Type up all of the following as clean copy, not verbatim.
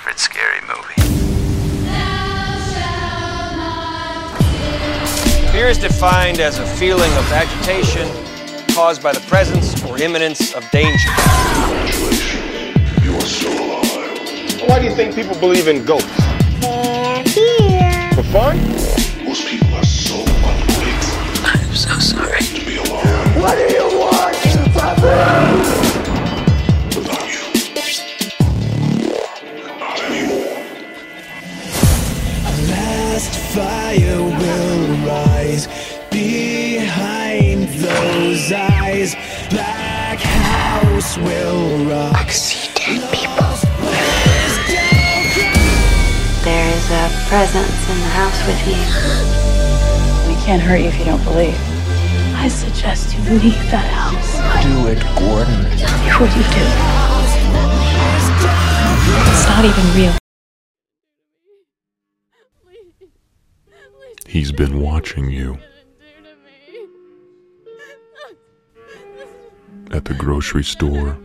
favorite scary movie. Fear is defined as a feeling of agitation caused by the presence or imminence of danger. Congratulations, you are so alive. Why do you think people believe in ghosts? They're here. For fun? Most people are so ungrateful. I'm so sorry. To be alive. What do you want? Without you. Not anymore. A last fire will rise behind those eyes. Black house will rise. I can see dead people. There is a presence in the house with you. We can't hurt you if you don't believe. I suggest you leave that house. Do it, Gordon. What would you do? It's not even real. He's been watching you. At the grocery store.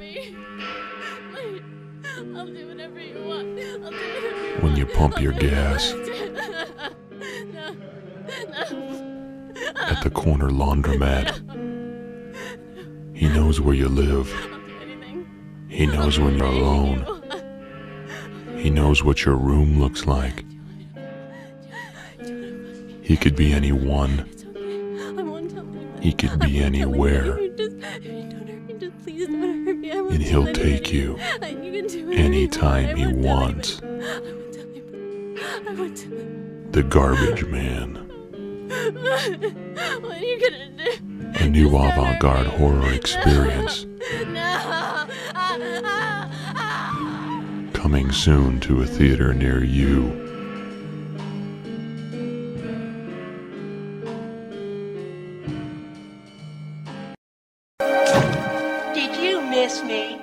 When you pump your gas. At the corner laundromat. He knows where you live. He knows when you're alone. He knows what your room looks like. He could be anyone. He could be anywhere. And he'll take you anytime he wants. The Garbage Man. What are you gonna do? A new avant-garde horror experience. Coming soon to a theater near you. Did you miss me?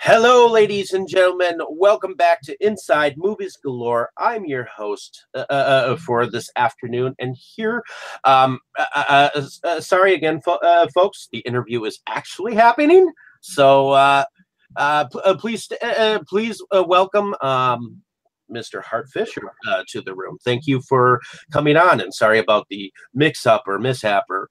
Hello, ladies and gentlemen. Welcome back to Inside Movies Galore. I'm your host for this afternoon. And here, sorry again, folks, the interview is actually happening. So please welcome Mr. Hart Fisher to the room. Thank you for coming on. And sorry about the mix-up or mishap or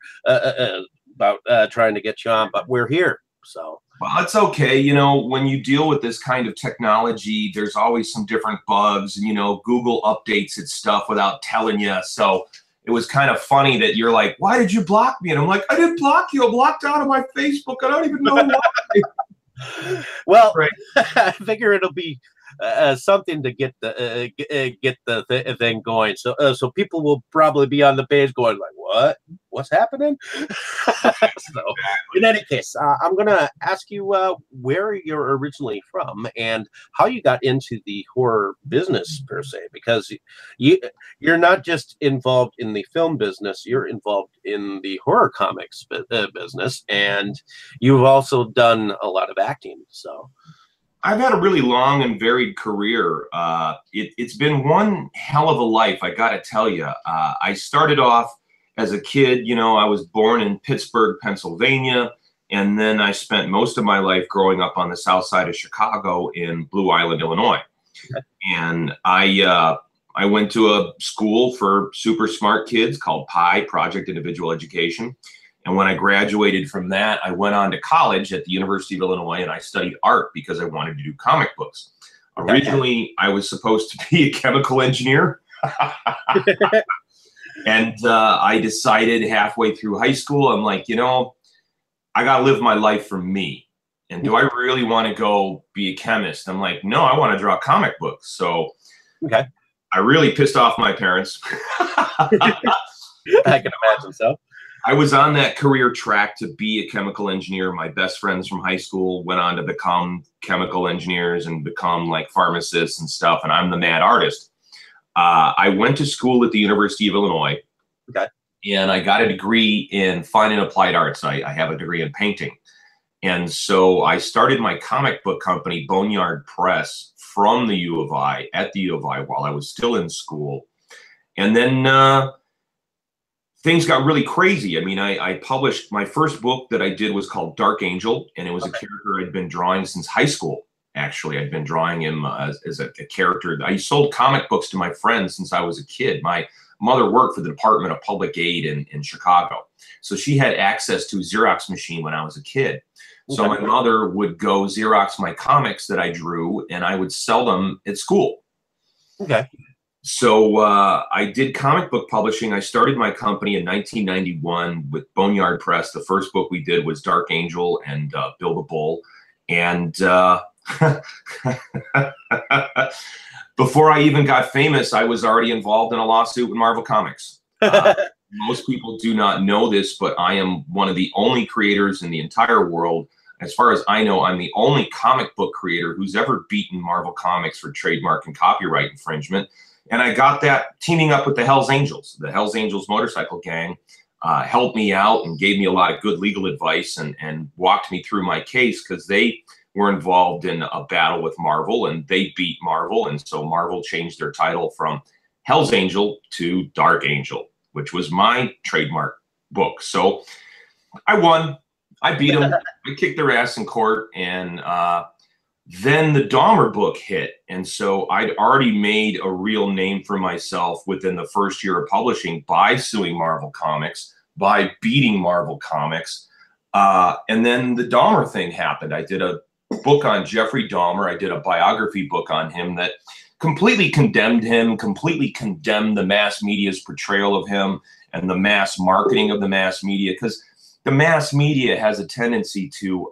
about trying to get you on, but we're here. So. Well, it's okay. You know, when you deal with this kind of technology, there's always some different bugs, and, you know, Google updates its stuff without telling you. So it was kind of funny that you're like, why did you block me? And I'm like, I didn't block you. I'm blocked out of my Facebook. I don't even know why. Well, right. I figure it'll be something to get the thing going. So so people will probably be on the page going like, what? What's happening? So, in any case, I'm going to ask you where you're originally from and how you got into the horror business per se, because you're not just involved in the film business, you're involved in the horror comics business, and you've also done a lot of acting. So I've had a really long and varied career. It's been one hell of a life, I got to tell you. I started off as a kid, you know, I was born in Pittsburgh, Pennsylvania, and then I spent most of my life growing up on the south side of Chicago in Blue Island, Illinois. And I went to a school for super smart kids called PI, Project Individual Education. And when I graduated from that, I went on to college at the University of Illinois, and I studied art because I wanted to do comic books. Originally, I was supposed to be a chemical engineer. And I decided halfway through high school, I'm like, you know, I got to live my life for me. And do I really want to go be a chemist? I'm like, no, I want to draw comic books. So I really pissed off my parents. I can imagine so. I was on that career track to be a chemical engineer. My best friends from high school went on to become chemical engineers and become like pharmacists and stuff. And I'm the mad artist. I went to school at the University of Illinois, and I got a degree in fine and applied arts. I have a degree in painting. And so I started my comic book company, Boneyard Press, from the U of I, at the U of I, while I was still in school. And then things got really crazy. I mean, I published, my first book that I did was called Dark Angel, and it was a character I'd been drawing since high school. Actually, I'd been drawing him as a character. I sold comic books to my friends since I was a kid. My mother worked for the Department of Public Aid in Chicago. So she had access to a Xerox machine when I was a kid. So my mother would go Xerox my comics that I drew, and I would sell them at school. Okay. So I did comic book publishing. I started my company in 1991 with Boneyard Press. The first book we did was Dark Angel and Bill the Bull. And before I even got famous, I was already involved in a lawsuit with Marvel Comics. Most people do not know this, but I am one of the only creators in the entire world. As far as I know, I'm the only comic book creator who's ever beaten Marvel Comics for trademark and copyright infringement. And I got that teaming up with the Hells Angels. The Hells Angels motorcycle gang helped me out and gave me a lot of good legal advice and walked me through my case, because they were involved in a battle with Marvel and they beat Marvel. And so Marvel changed their title from Hells Angel to Dark Angel, which was my trademark book. So I won. I beat them. I kicked their ass in court. And then the Dahmer book hit. And so I'd already made a real name for myself within the first year of publishing by suing Marvel Comics, by beating Marvel Comics. And then the Dahmer thing happened. I did a book on Jeffrey Dahmer. I did a biography book on him that completely condemned him, completely condemned the mass media's portrayal of him and the mass marketing of the mass media. Because the mass media has a tendency to,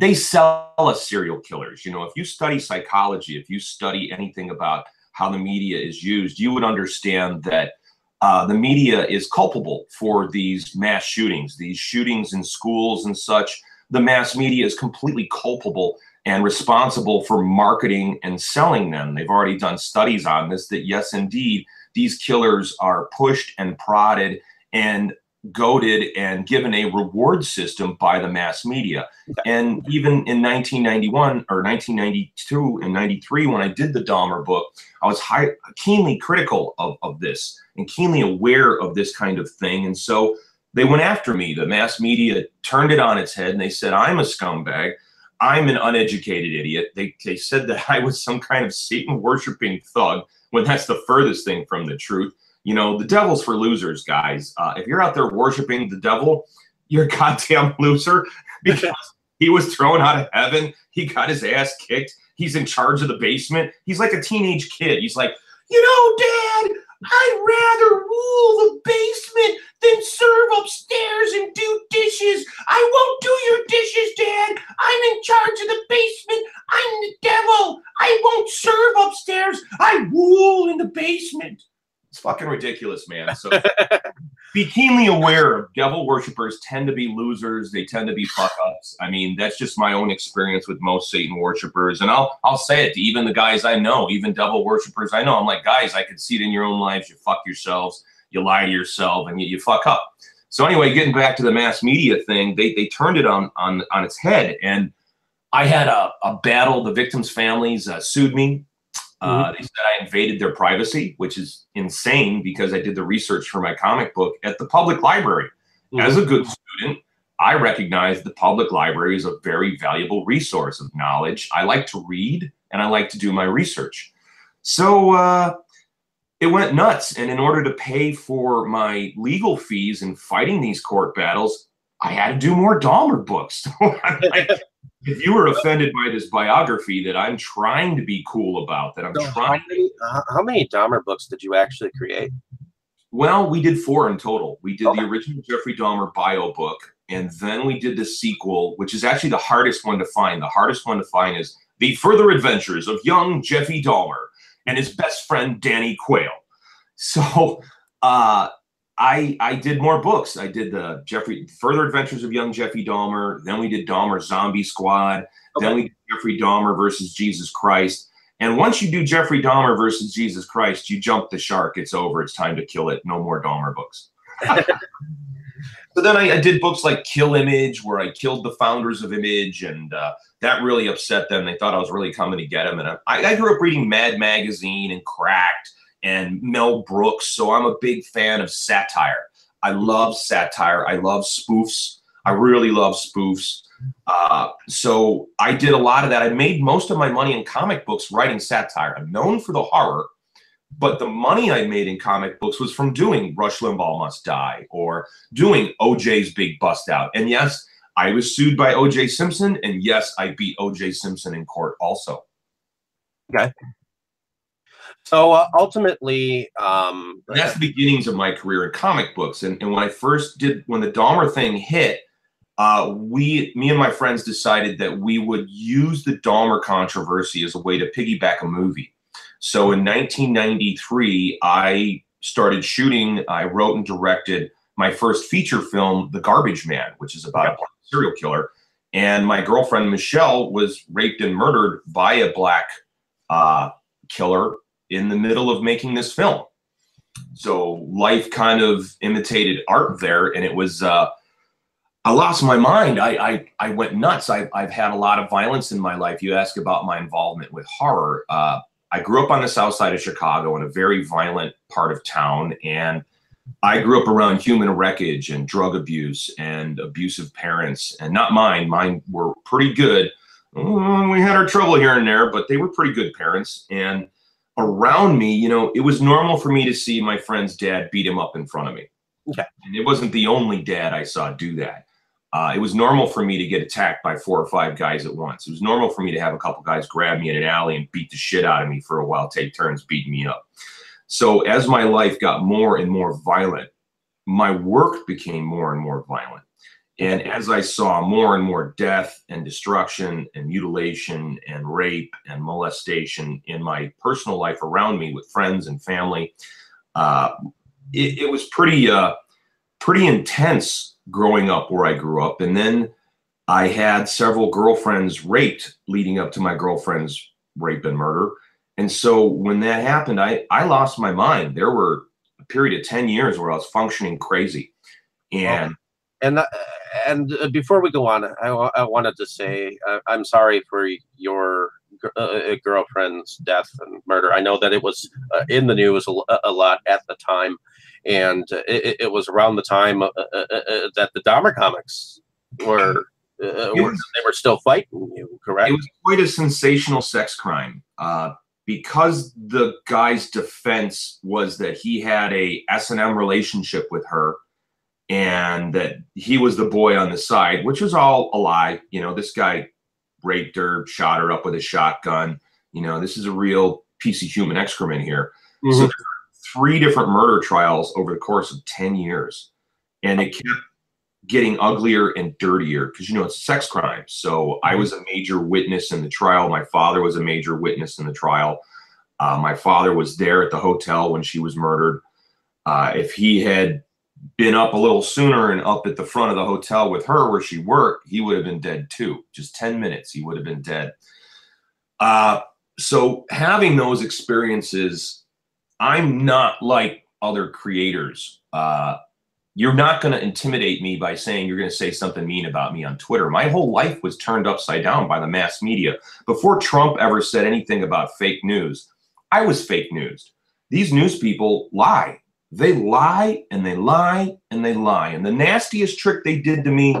they sell us serial killers. You know, if you study psychology, if you study anything about how the media is used, you would understand that the media is culpable for these mass shootings, in schools and such. The mass media is completely culpable and responsible for marketing and selling them. They've already done studies on this, that yes, indeed, these killers are pushed and prodded and goaded and given a reward system by the mass media. And even in 1991 or 1992 and 93, when I did the Dahmer book, I was keenly critical of this and keenly aware of this kind of thing. And so they went after me. The mass media turned it on its head and they said, I'm a scumbag. I'm an uneducated idiot. They said that I was some kind of Satan-worshiping thug, when that's the furthest thing from the truth. You know, the devil's for losers, guys. If you're out there worshiping the devil, you're a goddamn loser, because he was thrown out of heaven. He got his ass kicked. He's in charge of the basement. He's like a teenage kid. He's like, you know, Dad, I'd rather rule the basement than serve upstairs and do dishes. I won't do your dishes, Dad. I'm in charge of the basement. I'm the devil. I won't serve upstairs. I rule in the basement. It's fucking ridiculous, man. So be keenly aware of devil worshipers tend to be losers. They tend to be fuck-ups. I mean, that's just my own experience with most Satan worshipers. And I'll say it to even the guys I know, even devil worshipers I know. I'm like, guys, I can see it in your own lives. You fuck yourselves. You lie to yourself, and you fuck up. So anyway, getting back to the mass media thing, they turned it on its head. And I had a battle. The victims' families sued me. They said I invaded their privacy, which is insane, because I did the research for my comic book at the public library. As a good student, I recognize the public library is a very valuable resource of knowledge. I like to read, and I like to do my research. So it went nuts, and in order to pay for my legal fees and fighting these court battles, I had to do more Dahmer books. So I'm like, if you were offended by this biography that I'm trying to be cool about, that I'm trying to... How many Dahmer books did you actually create? Well, we did 4 in total. We did the original Jeffrey Dahmer bio book, and then we did the sequel, which is actually the hardest one to find. The hardest one to find is The Further Adventures of Young Jeffy Dahmer and His Best Friend, Danny Quayle. So I did more books. I did the Further Adventures of Young Jeffy Dahmer. Then we did Dahmer's Zombie Squad. Then we did Jeffrey Dahmer versus Jesus Christ. And once you do Jeffrey Dahmer versus Jesus Christ, you jump the shark. It's over. It's time to kill it. No more Dahmer books. So then I did books like Kill Image, where I killed the founders of Image, and that really upset them. They thought I was really coming to get them. And I grew up reading Mad Magazine and Cracked and Mel Brooks. So I'm a big fan of satire. I love satire. I love spoofs. I really love spoofs. So I did a lot of that. I made most of my money in comic books writing satire. I'm known for the horror, but the money I made in comic books was from doing Rush Limbaugh Must Die or doing O.J.'s Big Bust Out. And yes, I was sued by O.J. Simpson, and yes, I beat O.J. Simpson in court also. Okay. So ultimately... that's the beginnings of my career in comic books. And when I first did, when the Dahmer thing hit, me and my friends decided that we would use the Dahmer controversy as a way to piggyback a movie. So in 1993, I started shooting, I wrote and directed my first feature film, The Garbage Man, which is about a black serial killer. And my girlfriend, Michelle, was raped and murdered by a black killer in the middle of making this film. So life kind of imitated art there, and it was... I lost my mind. I went nuts. I've had a lot of violence in my life. You ask about my involvement with horror. I grew up on the south side of Chicago in a very violent part of town. And I grew up around human wreckage and drug abuse and abusive parents. And not mine. Mine were pretty good. We had our trouble here and there, but they were pretty good parents. And around me, you know, it was normal for me to see my friend's dad beat him up in front of me. Okay. And it wasn't the only dad I saw do that. It was normal for me to get attacked by 4 or 5 guys at once. It was normal for me to have a couple guys grab me in an alley and beat the shit out of me for a while, take turns beating me up. So as my life got more and more violent, my work became more and more violent. And as I saw more and more death and destruction and mutilation and rape and molestation in my personal life around me with friends and family, it was pretty intense growing up where I grew up. And then I had several girlfriends raped leading up to my girlfriend's rape and murder. And so when that happened, I lost my mind. There were a period of 10 years where I was functioning crazy. And before we go on, I wanted to say, I'm sorry for your girlfriend's death and murder. I know that it was in the news a lot at the time. And it was around the time that the Dahmer comics were still fighting you, correct? It was quite a sensational sex crime because the guy's defense was that he had a S&M relationship with her and that he was the boy on the side, which was all a lie. You know, this guy raped her, shot her up with a shotgun. You know, this is a real piece of human excrement here. Mm-hmm. So 3 different murder trials over the course of 10 years. And it kept getting uglier and dirtier because, you know, it's a sex crime. So I was a major witness in the trial. My father was a major witness in the trial. My father was there at the hotel when she was murdered. If he had been up a little sooner and up at the front of the hotel with her where she worked, he would have been dead too. Just 10 minutes, he would have been dead. So having those experiences... I'm not like other creators. You're not going to intimidate me by saying you're going to say something mean about me on Twitter. My whole life was turned upside down by the mass media. Before Trump ever said anything about fake news, I was fake news. These news people lie. They lie and they lie and they lie. And the nastiest trick they did to me,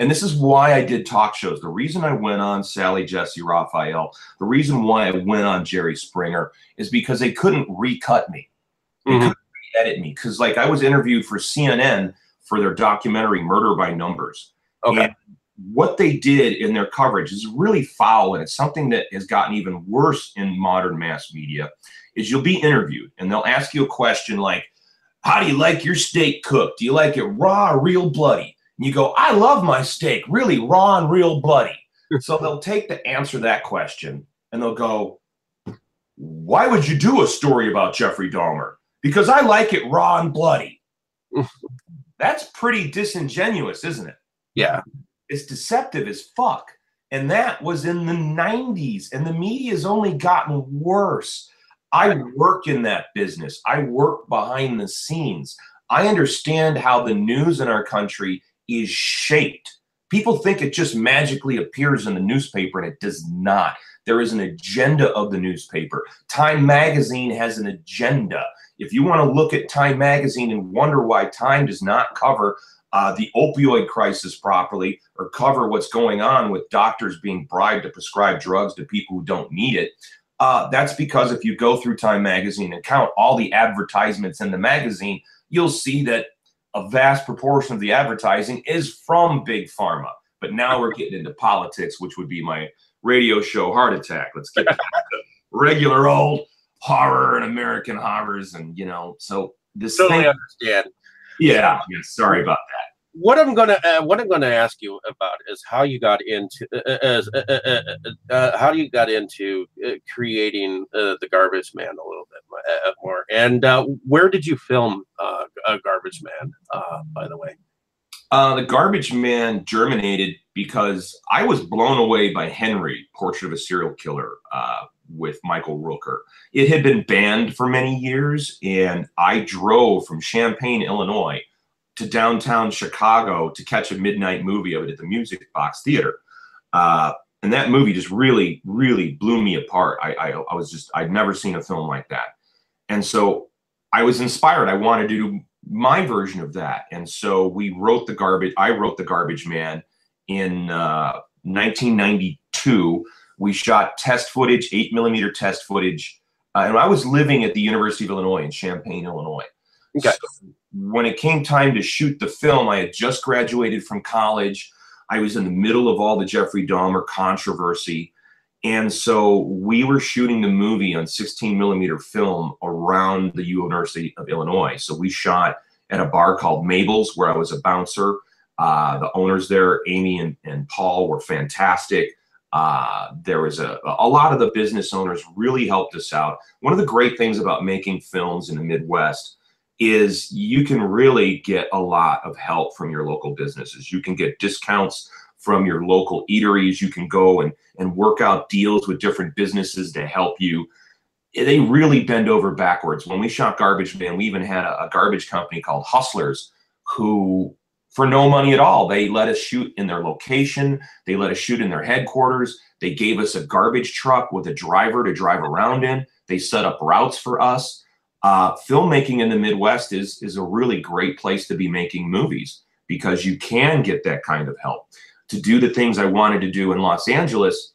and this is why I did talk shows. The reason I went on Sally Jesse Raphael, the reason why I went on Jerry Springer is because they couldn't recut me. They couldn't re-edit me. Because like I was interviewed for CNN for their documentary Murder by Numbers. Okay. And what they did in their coverage is really foul, and it's something that has gotten even worse in modern mass media, is you'll be interviewed, and they'll ask you a question like, how do you like your steak cooked? Do you like it raw or real bloody? You go, I love my steak, really raw and real bloody. So they'll take the answer to that question, and they'll go, why would you do a story about Jeffrey Dahmer? Because I like it raw and bloody. That's pretty disingenuous, isn't it? Yeah. It's deceptive as fuck. And that was in the 90s, and the media's only gotten worse. I work in that business. I work behind the scenes. I understand how the news in our country is shaped. People think it just magically appears in the newspaper, and it does not. There is an agenda of the newspaper. Time Magazine has an agenda. If you want to look at Time Magazine and wonder why Time does not cover the opioid crisis properly or cover what's going on with doctors being bribed to prescribe drugs to people who don't need it, that's because if you go through Time Magazine and count all the advertisements in the magazine, you'll see that a vast proportion of the advertising is from Big Pharma. But now we're getting into politics, which would be my radio show heart attack. Let's get back to regular old horror and American Horrors. And, you know, so this totally understand. Yeah, yeah. Sorry about that. What I'm gonna ask you about is how you got into creating The Garbage Man a little bit more, and where did you film Garbage Man? By the way, The Garbage Man germinated because I was blown away by Henry, Portrait of a Serial Killer, with Michael Rooker. It had been banned for many years, and I drove from Champaign, Illinois, to downtown Chicago to catch a midnight movie of it at the Music Box Theater. And that movie just really, really blew me apart. I was just, I'd never seen a film like that. And so I was inspired. I wanted to do my version of that. And so we wrote The Garbage, I wrote The Garbage Man in 1992. We shot test footage, 8mm test footage. And I was living at the University of Illinois in Champaign, Illinois. Okay. So when it came time to shoot the film, I had just graduated from college. I was in the middle of all the Jeffrey Dahmer controversy. And so we were shooting the movie on 16mm film around the University of Illinois. So we shot at a bar called Mabel's, where I was a bouncer. The owners there, Amy and Paul, were fantastic. There was a lot of the business owners really helped us out. One of the great things about making films in the Midwest is you can really get a lot of help from your local businesses. You can get discounts from your local eateries. You can go and work out deals with different businesses to help you. They really bend over backwards. When we shot Garbage Man, we even had a garbage company called Hustlers who, for no money at all, they let us shoot in their location. They let us shoot in their headquarters. They gave us a garbage truck with a driver to drive around in. They set up routes for us. Filmmaking in the Midwest is a really great place to be making movies because you can get that kind of help. To do the things I wanted to do in Los Angeles,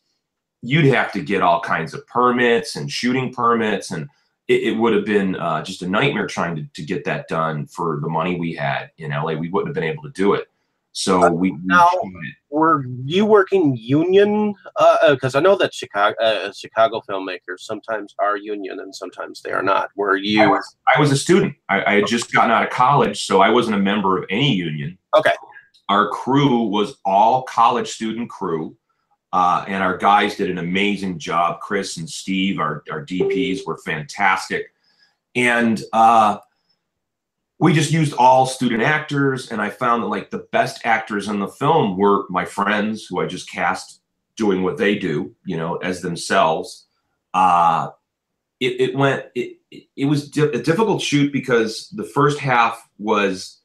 you'd have to get all kinds of permits and shooting permits, and it would have been just a nightmare trying to get that done for the money we had in LA. We wouldn't have been able to do it. So we now, were you working union? Because I know that Chicago filmmakers sometimes are union and sometimes they are not. Were you? I was a student. I had just gotten out of college, so I wasn't a member of any union. Okay. Our crew was all college student crew, and our guys did an amazing job. Chris and Steve, our DPs, were fantastic, and we just used all student actors, and I found that like the best actors in the film were my friends who I just cast doing what they do, you know, as themselves. It was a difficult shoot because the first half was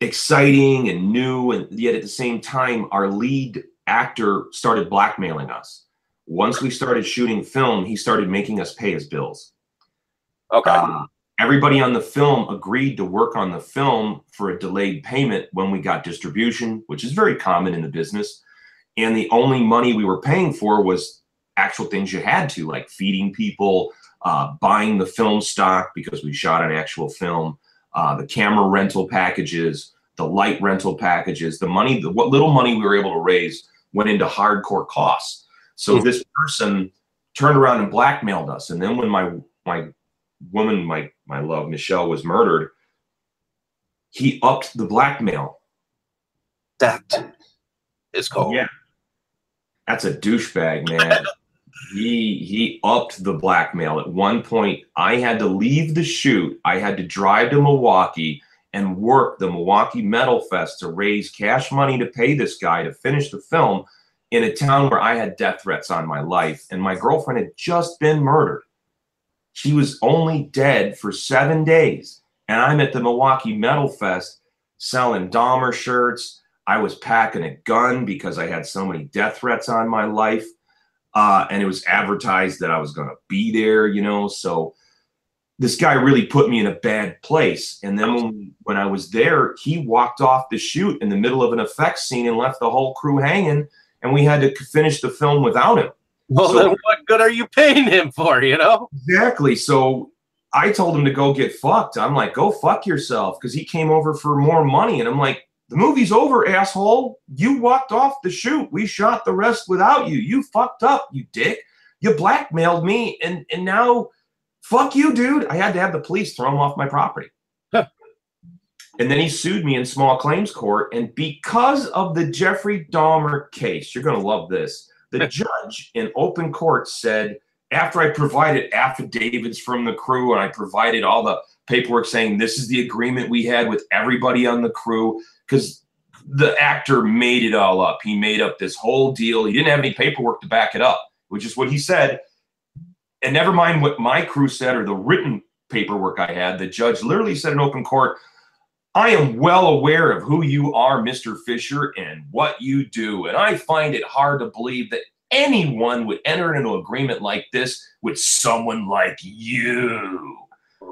exciting and new, and yet at the same time, our lead actor started blackmailing us. Once we started shooting film, he started making us pay his bills. Okay. Everybody on the film agreed to work on the film for a delayed payment when we got distribution, which is very common in the business. And the only money we were paying for was actual things you had to, like feeding people, buying the film stock because we shot an actual film, the camera rental packages, the light rental packages, the money, what little money we were able to raise went into hardcore costs. So this person turned around and blackmailed us. And then when my love, Michelle, was murdered, he upped the blackmail. That is cold. Yeah. That's a douchebag, man. He upped the blackmail. At one point, I had to leave the shoot. I had to drive to Milwaukee and work the Milwaukee Metal Fest to raise cash money to pay this guy to finish the film in a town where I had death threats on my life. And my girlfriend had just been murdered. She was only dead for 7 days, and I'm at the Milwaukee Metal Fest selling Dahmer shirts. I was packing a gun because I had so many death threats on my life. And it was advertised that I was going to be there, you know. So this guy really put me in a bad place. And then when I was there, he walked off the shoot in the middle of an effects scene and left the whole crew hanging. And we had to finish the film without him. Well, so, then what good are you paying him for, you know? Exactly. So I told him to go get fucked. I'm like, go fuck yourself. Because he came over for more money. And I'm like, the movie's over, asshole. You walked off the shoot. We shot the rest without you. You fucked up, you dick. You blackmailed me. And now, fuck you, dude. I had to have the police throw him off my property. Huh. And then he sued me in small claims court. And because of the Jeffrey Dahmer case, you're going to love this, the judge in open court said, after I provided affidavits from the crew and I provided all the paperwork saying this is the agreement we had with everybody on the crew, because the actor made it all up. He made up this whole deal. He didn't have any paperwork to back it up, which is what he said. And never mind what my crew said or the written paperwork I had, the judge literally said in open court, I am well aware of who you are, Mr. Fisher, and what you do. And I find it hard to believe that anyone would enter into an agreement like this with someone like you.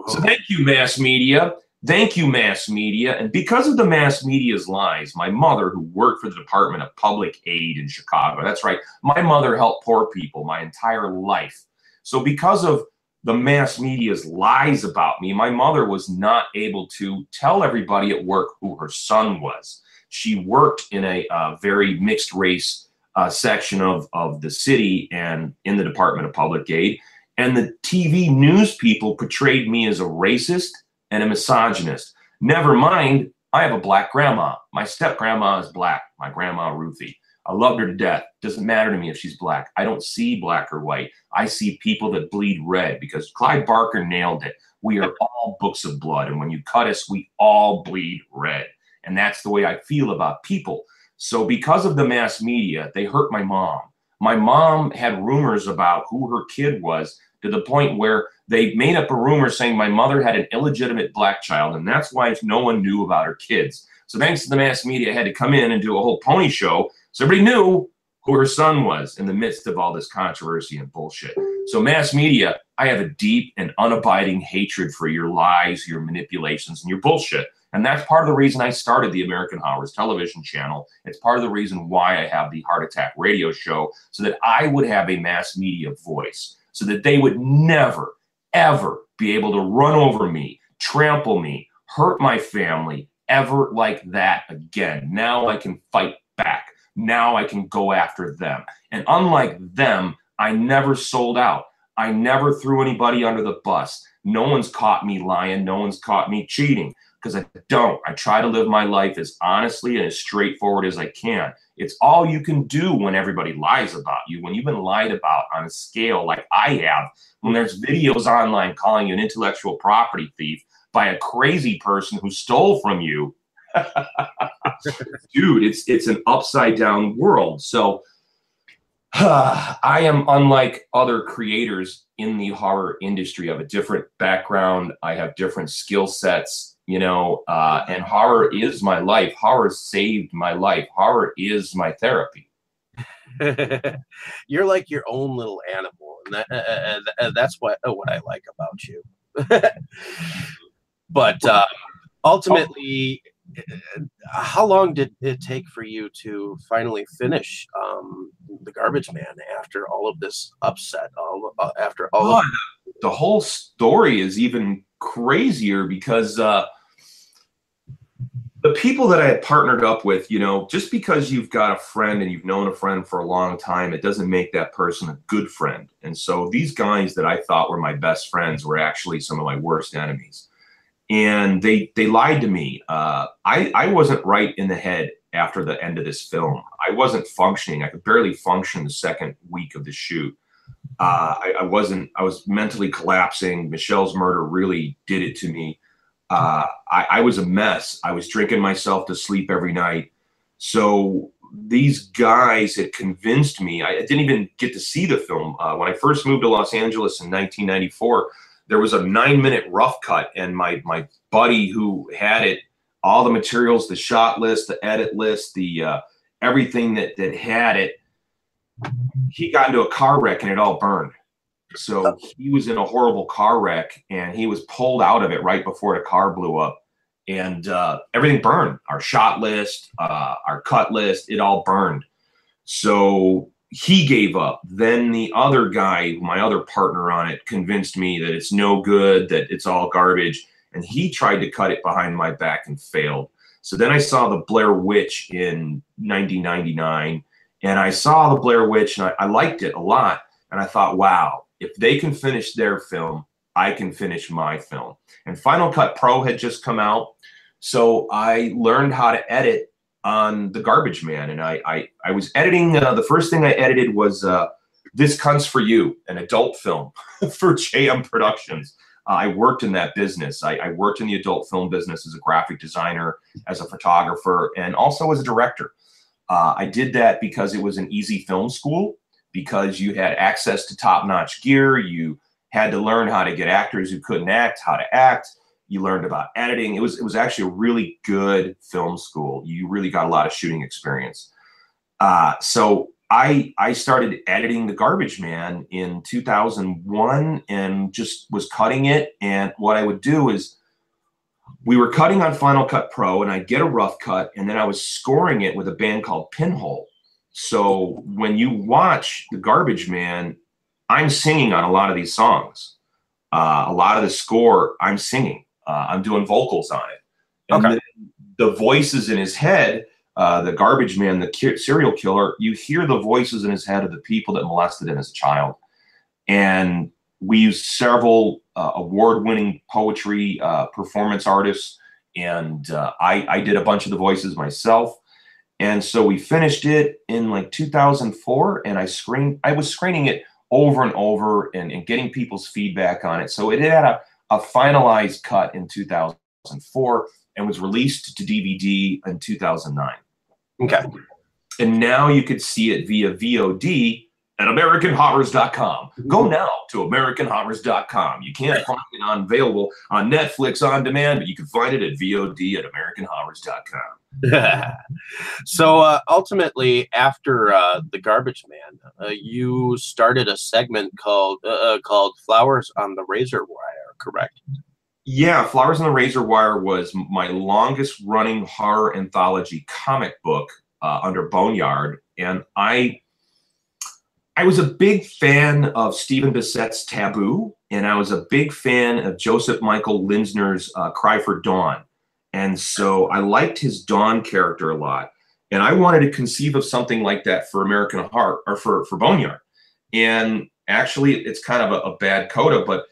So thank you, mass media. Thank you, mass media. And because of the mass media's lies, my mother, who worked for the Department of Public Aid in Chicago, that's right, my mother helped poor people my entire life. So because of the mass media's lies about me, my mother was not able to tell everybody at work who her son was. She worked in a very mixed race section of the city and in the Department of Public Aid. And the TV news people portrayed me as a racist and a misogynist. Never mind, I have a black grandma. My step-grandma is black, my grandma Ruthie. I love her to death. Doesn't matter to me if she's black. I don't see black or white. I see people that bleed red because Clive Barker nailed it. We are all books of blood. And when you cut us, we all bleed red. And that's the way I feel about people. So because of the mass media, they hurt my mom. My mom had rumors about who her kid was to the point where they made up a rumor saying my mother had an illegitimate black child. And that's why no one knew about her kids. So thanks to the mass media, I had to come in and do a whole pony show. So everybody knew who her son was in the midst of all this controversy and bullshit. So mass media, I have a deep and unabiding hatred for your lies, your manipulations, and your bullshit. And that's part of the reason I started the American Horrors television channel. It's part of the reason why I have the Heart Attack radio show, so that I would have a mass media voice, so that they would never, ever be able to run over me, trample me, hurt my family, ever like that again. Now I can fight back. Now I can go after them. And unlike them, I never sold out. I never threw anybody under the bus. No one's caught me lying. No one's caught me cheating, because I don't. I try to live my life as honestly and as straightforward as I can. It's all you can do when everybody lies about you, when you've been lied about on a scale like I have, when there's videos online calling you an intellectual property thief by a crazy person who stole from you. Dude, it's an upside down world. So I am unlike other creators in the horror industry. I have a different background. I have different skill sets, you know, and horror is my life. Horror saved my life. Horror is my therapy. You're like your own little animal. And that's what I like about you. But ultimately... Oh. How long did it take for you to finally finish The Garbage Man after all of this upset? The whole story is even crazier because the people that I had partnered up with, you know, just because you've got a friend and you've known a friend for a long time, it doesn't make that person a good friend. And so these guys that I thought were my best friends were actually some of my worst enemies. And they lied to me. I wasn't right in the head after the end of this film. I wasn't functioning. I could barely function the second week of the shoot. I was mentally collapsing. Michelle's murder really did it to me. I was a mess. I was drinking myself to sleep every night. So these guys had convinced me. I didn't even get to see the film. When I first moved to Los Angeles in 1994, there was a 9-minute rough cut, and my buddy who had it, all the materials, the shot list, the edit list, the everything that had it, he got into a car wreck and it all burned. So he was in a horrible car wreck, and he was pulled out of it right before the car blew up. And everything burned. Our shot list, our cut list, it all burned. So he gave up. Then the other guy, my other partner on it, convinced me that it's no good, that it's all garbage. And he tried to cut it behind my back and failed. So then I saw The Blair Witch in 1999. And I saw The Blair Witch, and I liked it a lot. And I thought, wow, if they can finish their film, I can finish my film. And Final Cut Pro had just come out. So I learned how to edit on The Garbage Man. And I was editing. The first thing I edited was This Cunts for You, an adult film for JM Productions. I worked in that business. I worked in the adult film business as a graphic designer, as a photographer, and also as a director. I did that because it was an easy film school, because you had access to top-notch gear. You had to learn how to get actors who couldn't act, how to act. You learned about editing. It was actually a really good film school. You really got a lot of shooting experience. So I started editing The Garbage Man in 2001 and just was cutting it. And what I would do is we were cutting on Final Cut Pro, and I'd get a rough cut, and then I was scoring it with a band called Pinhole. So when you watch The Garbage Man, I'm singing on a lot of these songs. A lot of the score, I'm singing. I'm doing vocals on it. And okay. The voices in his head, the Garbage Man, the serial killer, you hear the voices in his head of the people that molested him as a child. And we used several award-winning poetry performance artists. And I did a bunch of the voices myself. And so we finished it in like 2004. And I was screening it over and over and getting people's feedback on it. So it had a finalized cut in 2004 and was released to DVD in 2009. Okay. And now you could see it via VOD at AmericanHorrors.com. Go now to AmericanHorrors.com. You can't find it available on Netflix on demand, but you can find it at VOD at AmericanHorrors.com. So ultimately, after The Garbage Man, you started a segment called Flowers on the Razor Wire, correct? Yeah, Flowers on the Razor Wire was my longest-running horror anthology comic book under Boneyard, and I was a big fan of Stephen Bissett's Taboo, and I was a big fan of Joseph Michael Linsner's Cry for Dawn. And so I liked his Dawn character a lot. And I wanted to conceive of something like that for American Horror, or for Boneyard. And actually, it's kind of a bad coda, but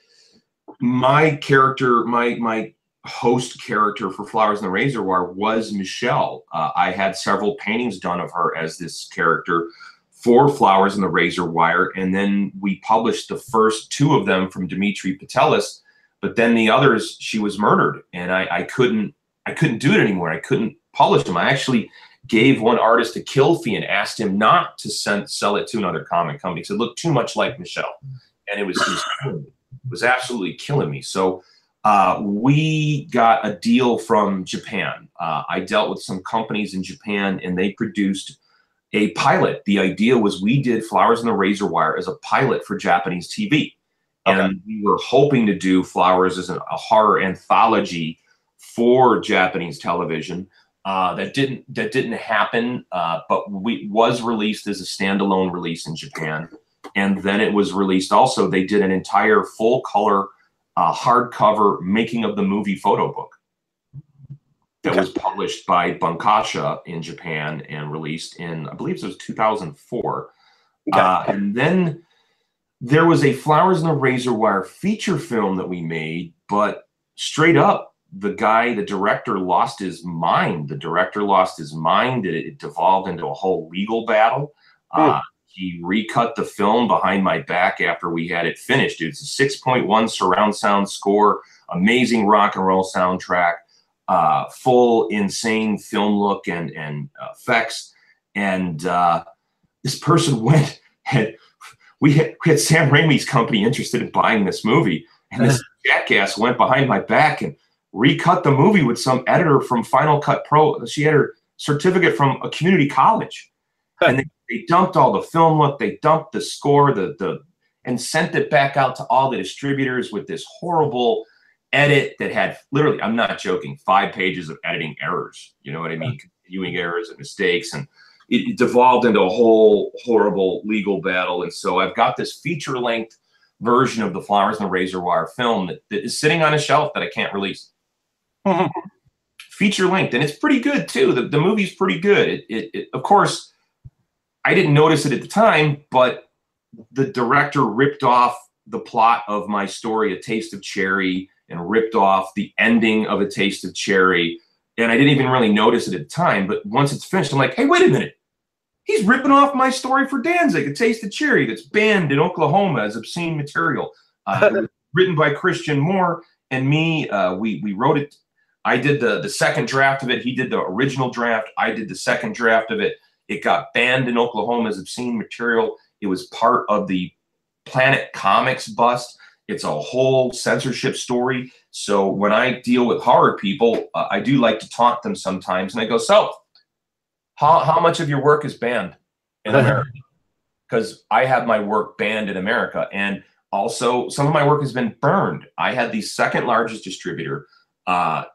my character, my host character for Flowers and the Razor Wire was Michelle. I had several paintings done of her as this character for Flowers and the Razor Wire, and then we published the first two of them from Dimitri Patelis, but then the others, she was murdered, and I couldn't do it anymore. I couldn't publish them. I actually gave one artist a kill fee and asked him not to sell it to another comic company because it looked too much like Michelle, and it was absolutely killing me. So we got a deal from Japan. I dealt with some companies in Japan, and they produced a pilot. The idea was we did Flowers on the Razor Wire as a pilot for Japanese TV. Okay. And we were hoping to do Flowers as a horror anthology for Japanese television. That didn't happen, but it was released as a standalone release in Japan. And then it was released also, they did an entire full color hardcover making of the movie photo book. That was published by Bunkasha in Japan and released in, I believe it was 2004. Okay. And then there was a Flowers and the Razor Wire feature film that we made, but straight up, the director lost his mind. The director lost his mind. It devolved into a whole legal battle. He recut the film behind my back after we had it finished. It's a 6.1 surround sound score, amazing rock and roll soundtrack. Full insane film look and effects, and this person went and we had Sam Raimi's company interested in buying this movie, and this jackass went behind my back and recut the movie with some editor from Final Cut Pro. She had her certificate from a community college, And they dumped all the film look, they dumped the score, and sent it back out to all the distributors with this horrible edit that had literally, I'm not joking, 5 pages of editing errors. You know what I mean? Continuing errors and mistakes. And it devolved into a whole horrible legal battle. And so I've got this feature-length version of the Flowers and the Razor Wire film that is sitting on a shelf that I can't release. Feature-length. And it's pretty good, too. The movie's pretty good. Of course, I didn't notice it at the time, but the director ripped off the plot of my story, A Taste of Cherry, and ripped off the ending of A Taste of Cherry. And I didn't even really notice it at the time, but once it's finished, I'm like, hey, wait a minute. He's ripping off my story for Danzig, A Taste of Cherry, that's banned in Oklahoma as obscene material. Written by Christian Moore and me. We wrote it. I did the second draft of it. He did the original draft. I did the second draft of it. It got banned in Oklahoma as obscene material. It was part of the Planet Comics bust. It's a whole censorship story. So when I deal with horror people, I do like to taunt them sometimes. And I go, so how much of your work is banned in America? Because I have my work banned in America. And also some of my work has been burned. I had the second largest distributor that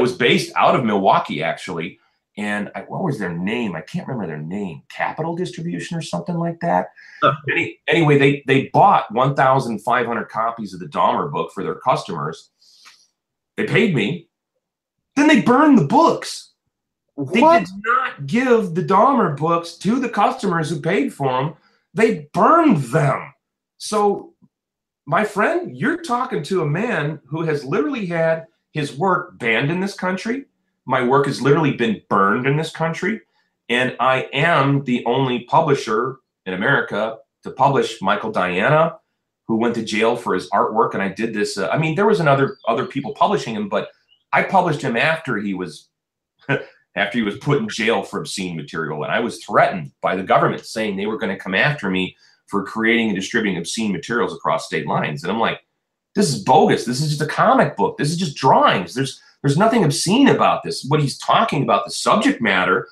was based out of Milwaukee, actually. And what was their name? I can't remember their name. Capital Distribution or something like that. Anyway, they bought 1,500 copies of the Dahmer book for their customers. They paid me. Then they burned the books. What? They did not give the Dahmer books to the customers who paid for them. They burned them. So, my friend, you're talking to a man who has literally had his work banned in this country. My work has literally been burned in this country, and I am the only publisher in America to publish Michael Diana, who went to jail for his artwork. And I did this. I mean, there was other people publishing him, but I published him after he was put in jail for obscene material. And I was threatened by the government, saying they were going to come after me for creating and distributing obscene materials across state lines. And I'm like, this is bogus. This is just a comic book. This is just drawings. There's nothing obscene about this. What he's talking about, the subject matter,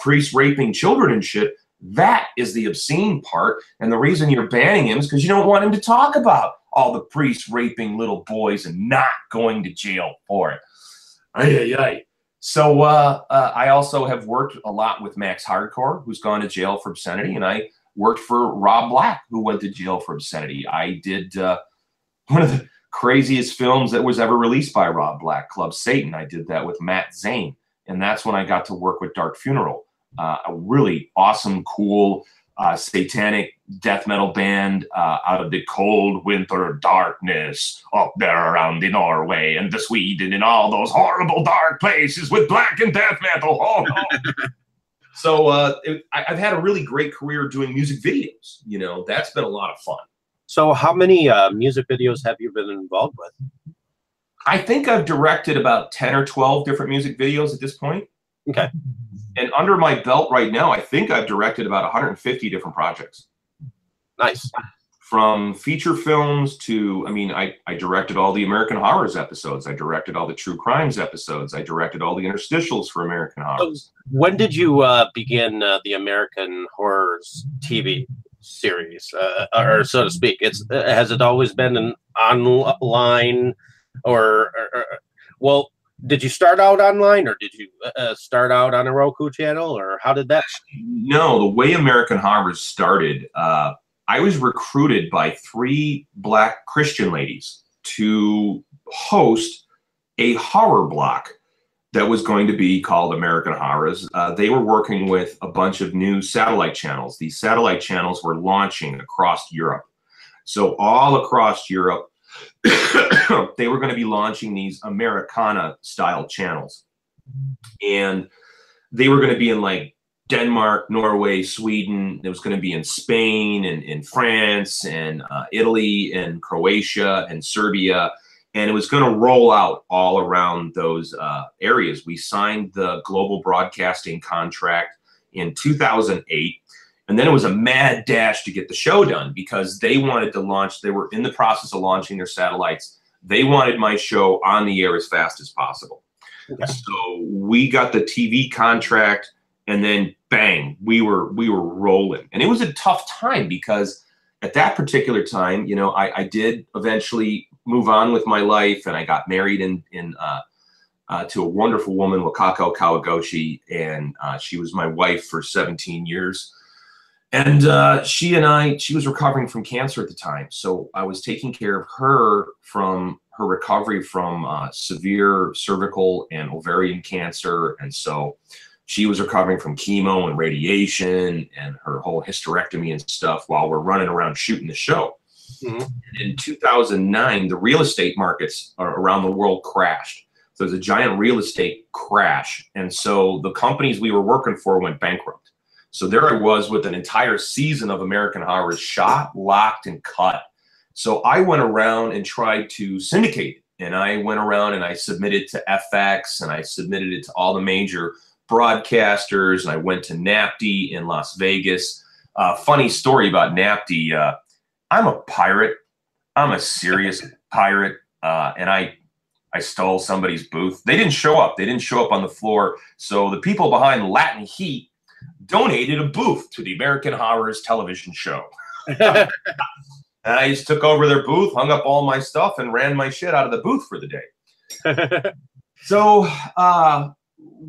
priests raping children and shit, that is the obscene part. And the reason you're banning him is because you don't want him to talk about all the priests raping little boys and not going to jail for it. So I also have worked a lot with Max Hardcore, who's gone to jail for obscenity. And I worked for Rob Black, who went to jail for obscenity. I did one of the craziest films that was ever released by Rob Black, Club Satan. I did that with Matt Zane, and that's when I got to work with Dark Funeral, a really awesome, cool, satanic death metal band out of the cold winter darkness up there around in Norway and the Sweden and all those horrible dark places with black and death metal. Oh, no. So I've had a really great career doing music videos. You know, that's been a lot of fun. So how many music videos have you been involved with? I think I've directed about 10 or 12 different music videos at this point. Okay. And under my belt right now, I think I've directed about 150 different projects. Nice. From feature films to, I mean, I directed all the American Horrors episodes. I directed all the True Crimes episodes. I directed all the interstitials for American Horrors. So when did you begin the American Horrors TV series, or so to speak? Has it always been an online, or well, did you start out online, or did you start out on a Roku channel, or how did that? No, the way American Horrors started, I was recruited by 3 black Christian ladies to host a horror block that was going to be called American Horrors. They were working with a bunch of new satellite channels. These satellite channels were launching across Europe. So all across Europe, they were going to be launching these Americana-style channels. And they were going to be in, like, Denmark, Norway, Sweden. It was going to be in Spain and in France and Italy and Croatia and Serbia. And it was going to roll out all around those areas. We signed the global broadcasting contract in 2008. And then it was a mad dash to get the show done because they wanted to launch. They were in the process of launching their satellites. They wanted my show on the air as fast as possible. Okay. So we got the TV contract and then bang, we were rolling. And it was a tough time because at that particular time, you know, I did eventually move on with my life, and I got married to a wonderful woman, Wakako Kawagoshi, and she was my wife for 17 years. And she was recovering from cancer at the time. So I was taking care of her from her recovery from severe cervical and ovarian cancer. And so she was recovering from chemo and radiation and her whole hysterectomy and stuff while we're running around shooting the show. Mm-hmm. In 2009, the real estate markets around the world crashed. So there's a giant real estate crash. And so the companies we were working for went bankrupt. So there I was with an entire season of American Horrors shot, locked, and cut. So I went around and tried to syndicate it. And I went around and I submitted to FX, and I submitted it to all the major broadcasters, and I went to NATPE in Las Vegas. Funny story about NATPE. I'm a pirate. I'm a serious pirate. And I stole somebody's booth. They didn't show up. They didn't show up on the floor. So the people behind Latin Heat donated a booth to the American Horrors television show. And I just took over their booth, hung up all my stuff, and ran my shit out of the booth for the day. So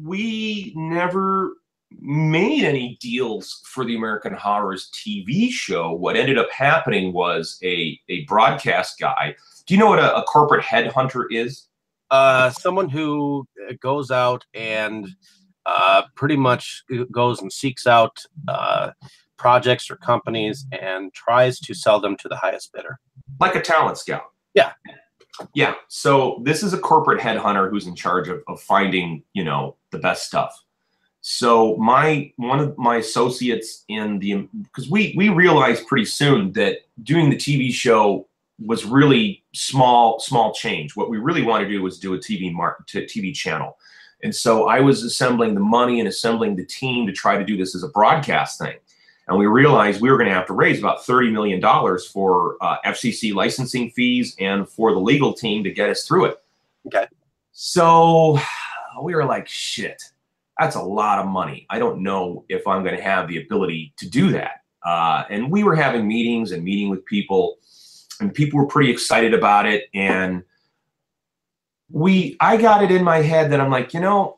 we never made any deals for the American Horrors TV show. What ended up happening was a broadcast guy. Do you know what a corporate headhunter is? Someone who goes out and pretty much goes and seeks out projects or companies and tries to sell them to the highest bidder. Like a talent scout. Yeah. Yeah. So this is a corporate headhunter who's in charge of finding, you know, the best stuff. So one of my associates in the, because we realized pretty soon that doing the TV show was really small change. What we really wanted to do was do a TV channel. And so I was assembling the money and assembling the team to try to do this as a broadcast thing. And we realized we were going to have to raise about $30 million for FCC licensing fees and for the legal team to get us through it. Okay. So we were like, shit, that's a lot of money. I don't know if I'm going to have the ability to do that. And we were having meetings and meeting with people, and people were pretty excited about it. And I got it in my head that I'm like, you know,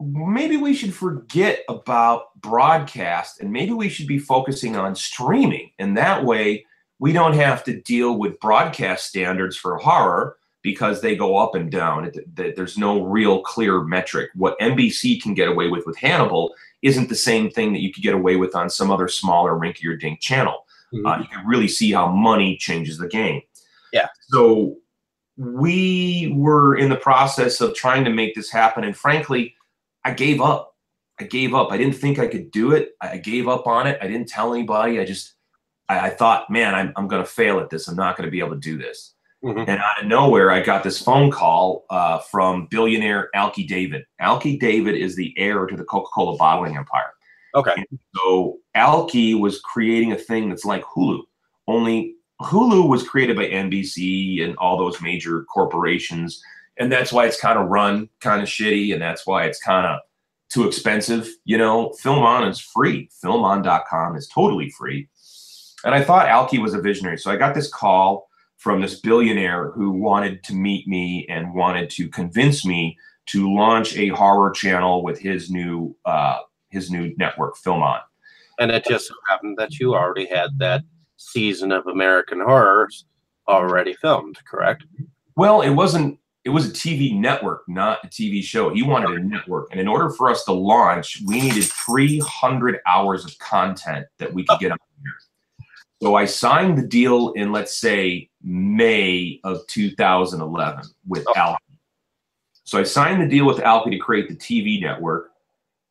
maybe we should forget about broadcast, and maybe we should be focusing on streaming. And that way we don't have to deal with broadcast standards for horror, because they go up and down. There's no real clear metric. What NBC can get away with Hannibal isn't the same thing that you could get away with on some other smaller rinky-or-dink channel. Mm-hmm. You can really see how money changes the game. Yeah. So we were in the process of trying to make this happen. And frankly, I gave up. I didn't think I could do it. I gave up on it. I didn't tell anybody. I thought, man, I'm going to fail at this. I'm not going to be able to do this. Mm-hmm. And out of nowhere, I got this phone call from billionaire Alki David. Alki David is the heir to the Coca-Cola bottling empire. Okay. And so Alki was creating a thing that's like Hulu, only Hulu was created by NBC and all those major corporations. And that's why it's kind of run kind of shitty. And that's why it's kind of too expensive. You know, Film On is free. FilmOn.com is totally free. And I thought Alki was a visionary. So I got this call from this billionaire who wanted to meet me and wanted to convince me to launch a horror channel with his new network, Film On. And it just so happened that you already had that season of American Horrors already filmed, correct? Well, it was a TV network, not a TV show. He wanted a network. And in order for us to launch, we needed 300 hours of content that we could get on here. So I signed the deal in, let's say, May of 2011 with Alki. So I signed the deal with Alki to create the TV network.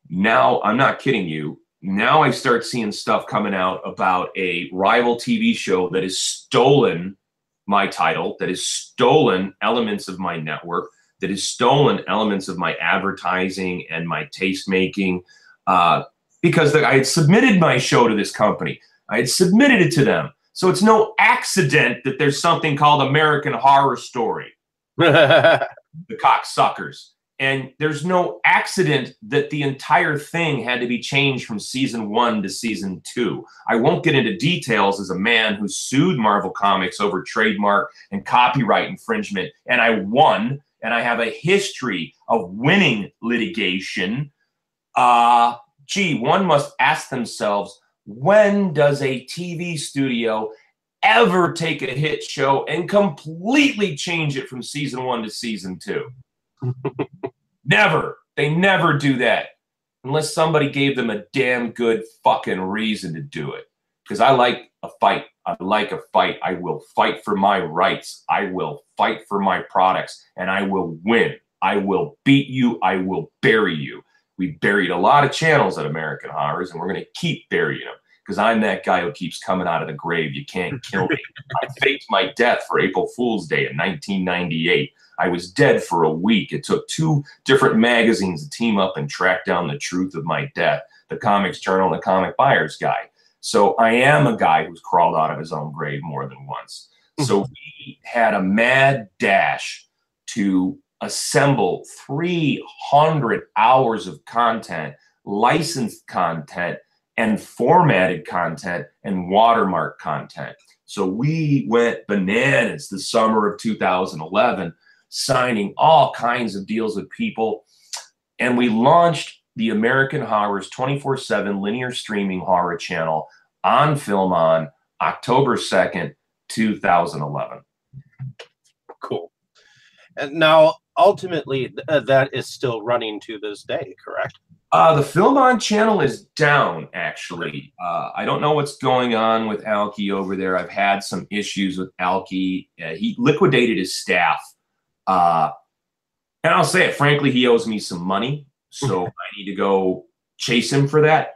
Now, I'm not kidding you, now I start seeing stuff coming out about a rival TV show that has stolen my title, that has stolen elements of my network, that has stolen elements of my advertising and my tastemaking, because I had submitted my show to this company. I had submitted it to them. So it's no accident that there's something called American Horror Story. The cocksuckers. And there's no accident that the entire thing had to be changed from season 1 to season 2. I won't get into details as a man who sued Marvel Comics over trademark and copyright infringement, and I won, and I have a history of winning litigation. Gee, one must ask themselves, when does a TV studio ever take a hit show and completely change it from season 1 to season 2? Never. They never do that unless somebody gave them a damn good fucking reason to do it. Because I like a fight. I like a fight. I will fight for my rights. I will fight for my products, and I will win. I will beat you. I will bury you. We buried a lot of channels at American Horrors, and we're going to keep burying them because I'm that guy who keeps coming out of the grave. You can't kill me. I faked my death for April Fool's Day in 1998. I was dead for a week. It took 2 different magazines to team up and track down the truth of my death, the Comics Journal and the Comic Buyer's Guide. So I am a guy who's crawled out of his own grave more than once. So we had a mad dash to assemble 300 hours of content, licensed content, and formatted content, and watermark content. So we went bananas the summer of 2011, signing all kinds of deals with people, and we launched the American Horrors 24/7 linear streaming horror channel on Film On October 2nd, 2011. Cool. And now, ultimately, that is still running to this day, correct? The Film On channel is down, actually. I don't know what's going on with Alki over there. I've had some issues with Alki. He liquidated his staff. And I'll say it frankly, he owes me some money, so I need to go chase him for that.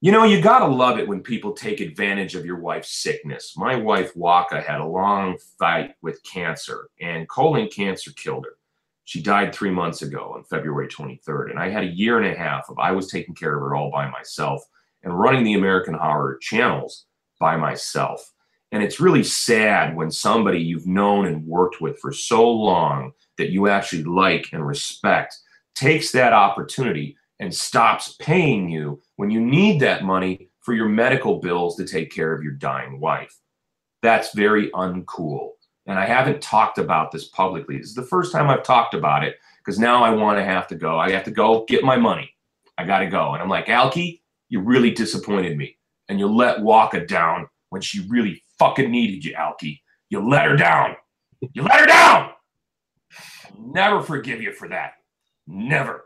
You know, you gotta love it when people take advantage of your wife's sickness. My wife Waka had a long fight with cancer, and colon cancer killed her. She died 3 months ago on February 23rd, and I had a year and a half of I was taking care of her all by myself and running the American Horror channels by myself. And it's really sad when somebody you've known and worked with for so long that you actually like and respect takes that opportunity and stops paying you when you need that money for your medical bills to take care of your dying wife. That's very uncool. And I haven't talked about this publicly. This is the first time I've talked about it, because now I want to have to go. I have to go get my money. I got to go. And I'm like, Alki, you really disappointed me. And you let Waka down when she really fucking needed you, Alki. You let her down. You let her down. I'll never forgive you for that. Never.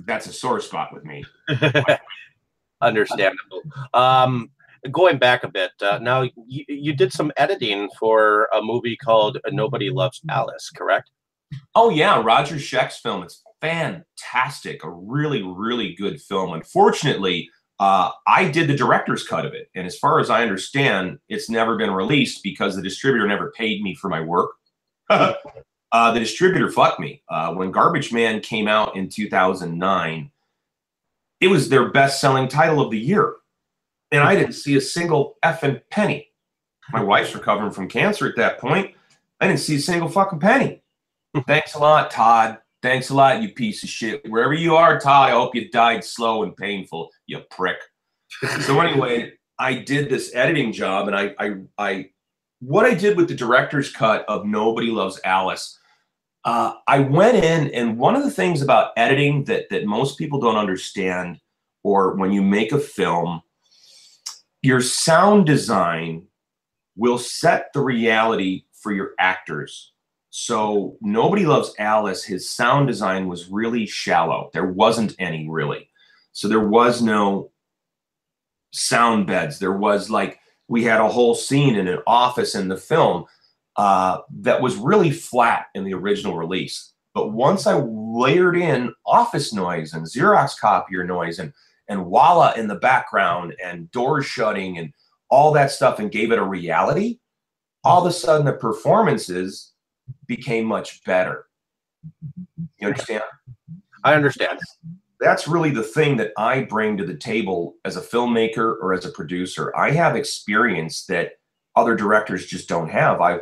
That's a sore spot with me. Understandable. Going back a bit, now you did some editing for a movie called Nobody Loves Alice, correct? Oh, yeah. Roger Scheck's film. It's fantastic. A really, really good film. Unfortunately, I did the director's cut of it, and as far as I understand, it's never been released because the distributor never paid me for my work. The distributor fucked me. When Garbage Man came out in 2009, it was their best-selling title of the year, and I didn't see a single effing penny. My wife's recovering from cancer at that point. I didn't see a single fucking penny. Thanks a lot, Todd. Thanks a lot, you piece of shit. Wherever you are, Todd, I hope you died slow and painful, you prick. So anyway, I did this editing job, and what I did with the director's cut of Nobody Loves Alice, I went in, and one of the things about editing that most people don't understand, or when you make a film, your sound design will set the reality for your actors. So Nobody Loves Alice, his sound design was really shallow. There wasn't any, really. So there was no sound beds. There was, like, we had a whole scene in an office in the film that was really flat in the original release. But once I layered in office noise and Xerox copier noise and Walla in the background and doors shutting and all that stuff and gave it a reality, all of a sudden the performances became much better. You understand? I understand. That's really the thing that I bring to the table as a filmmaker or as a producer. I have experience that other directors just don't have. I,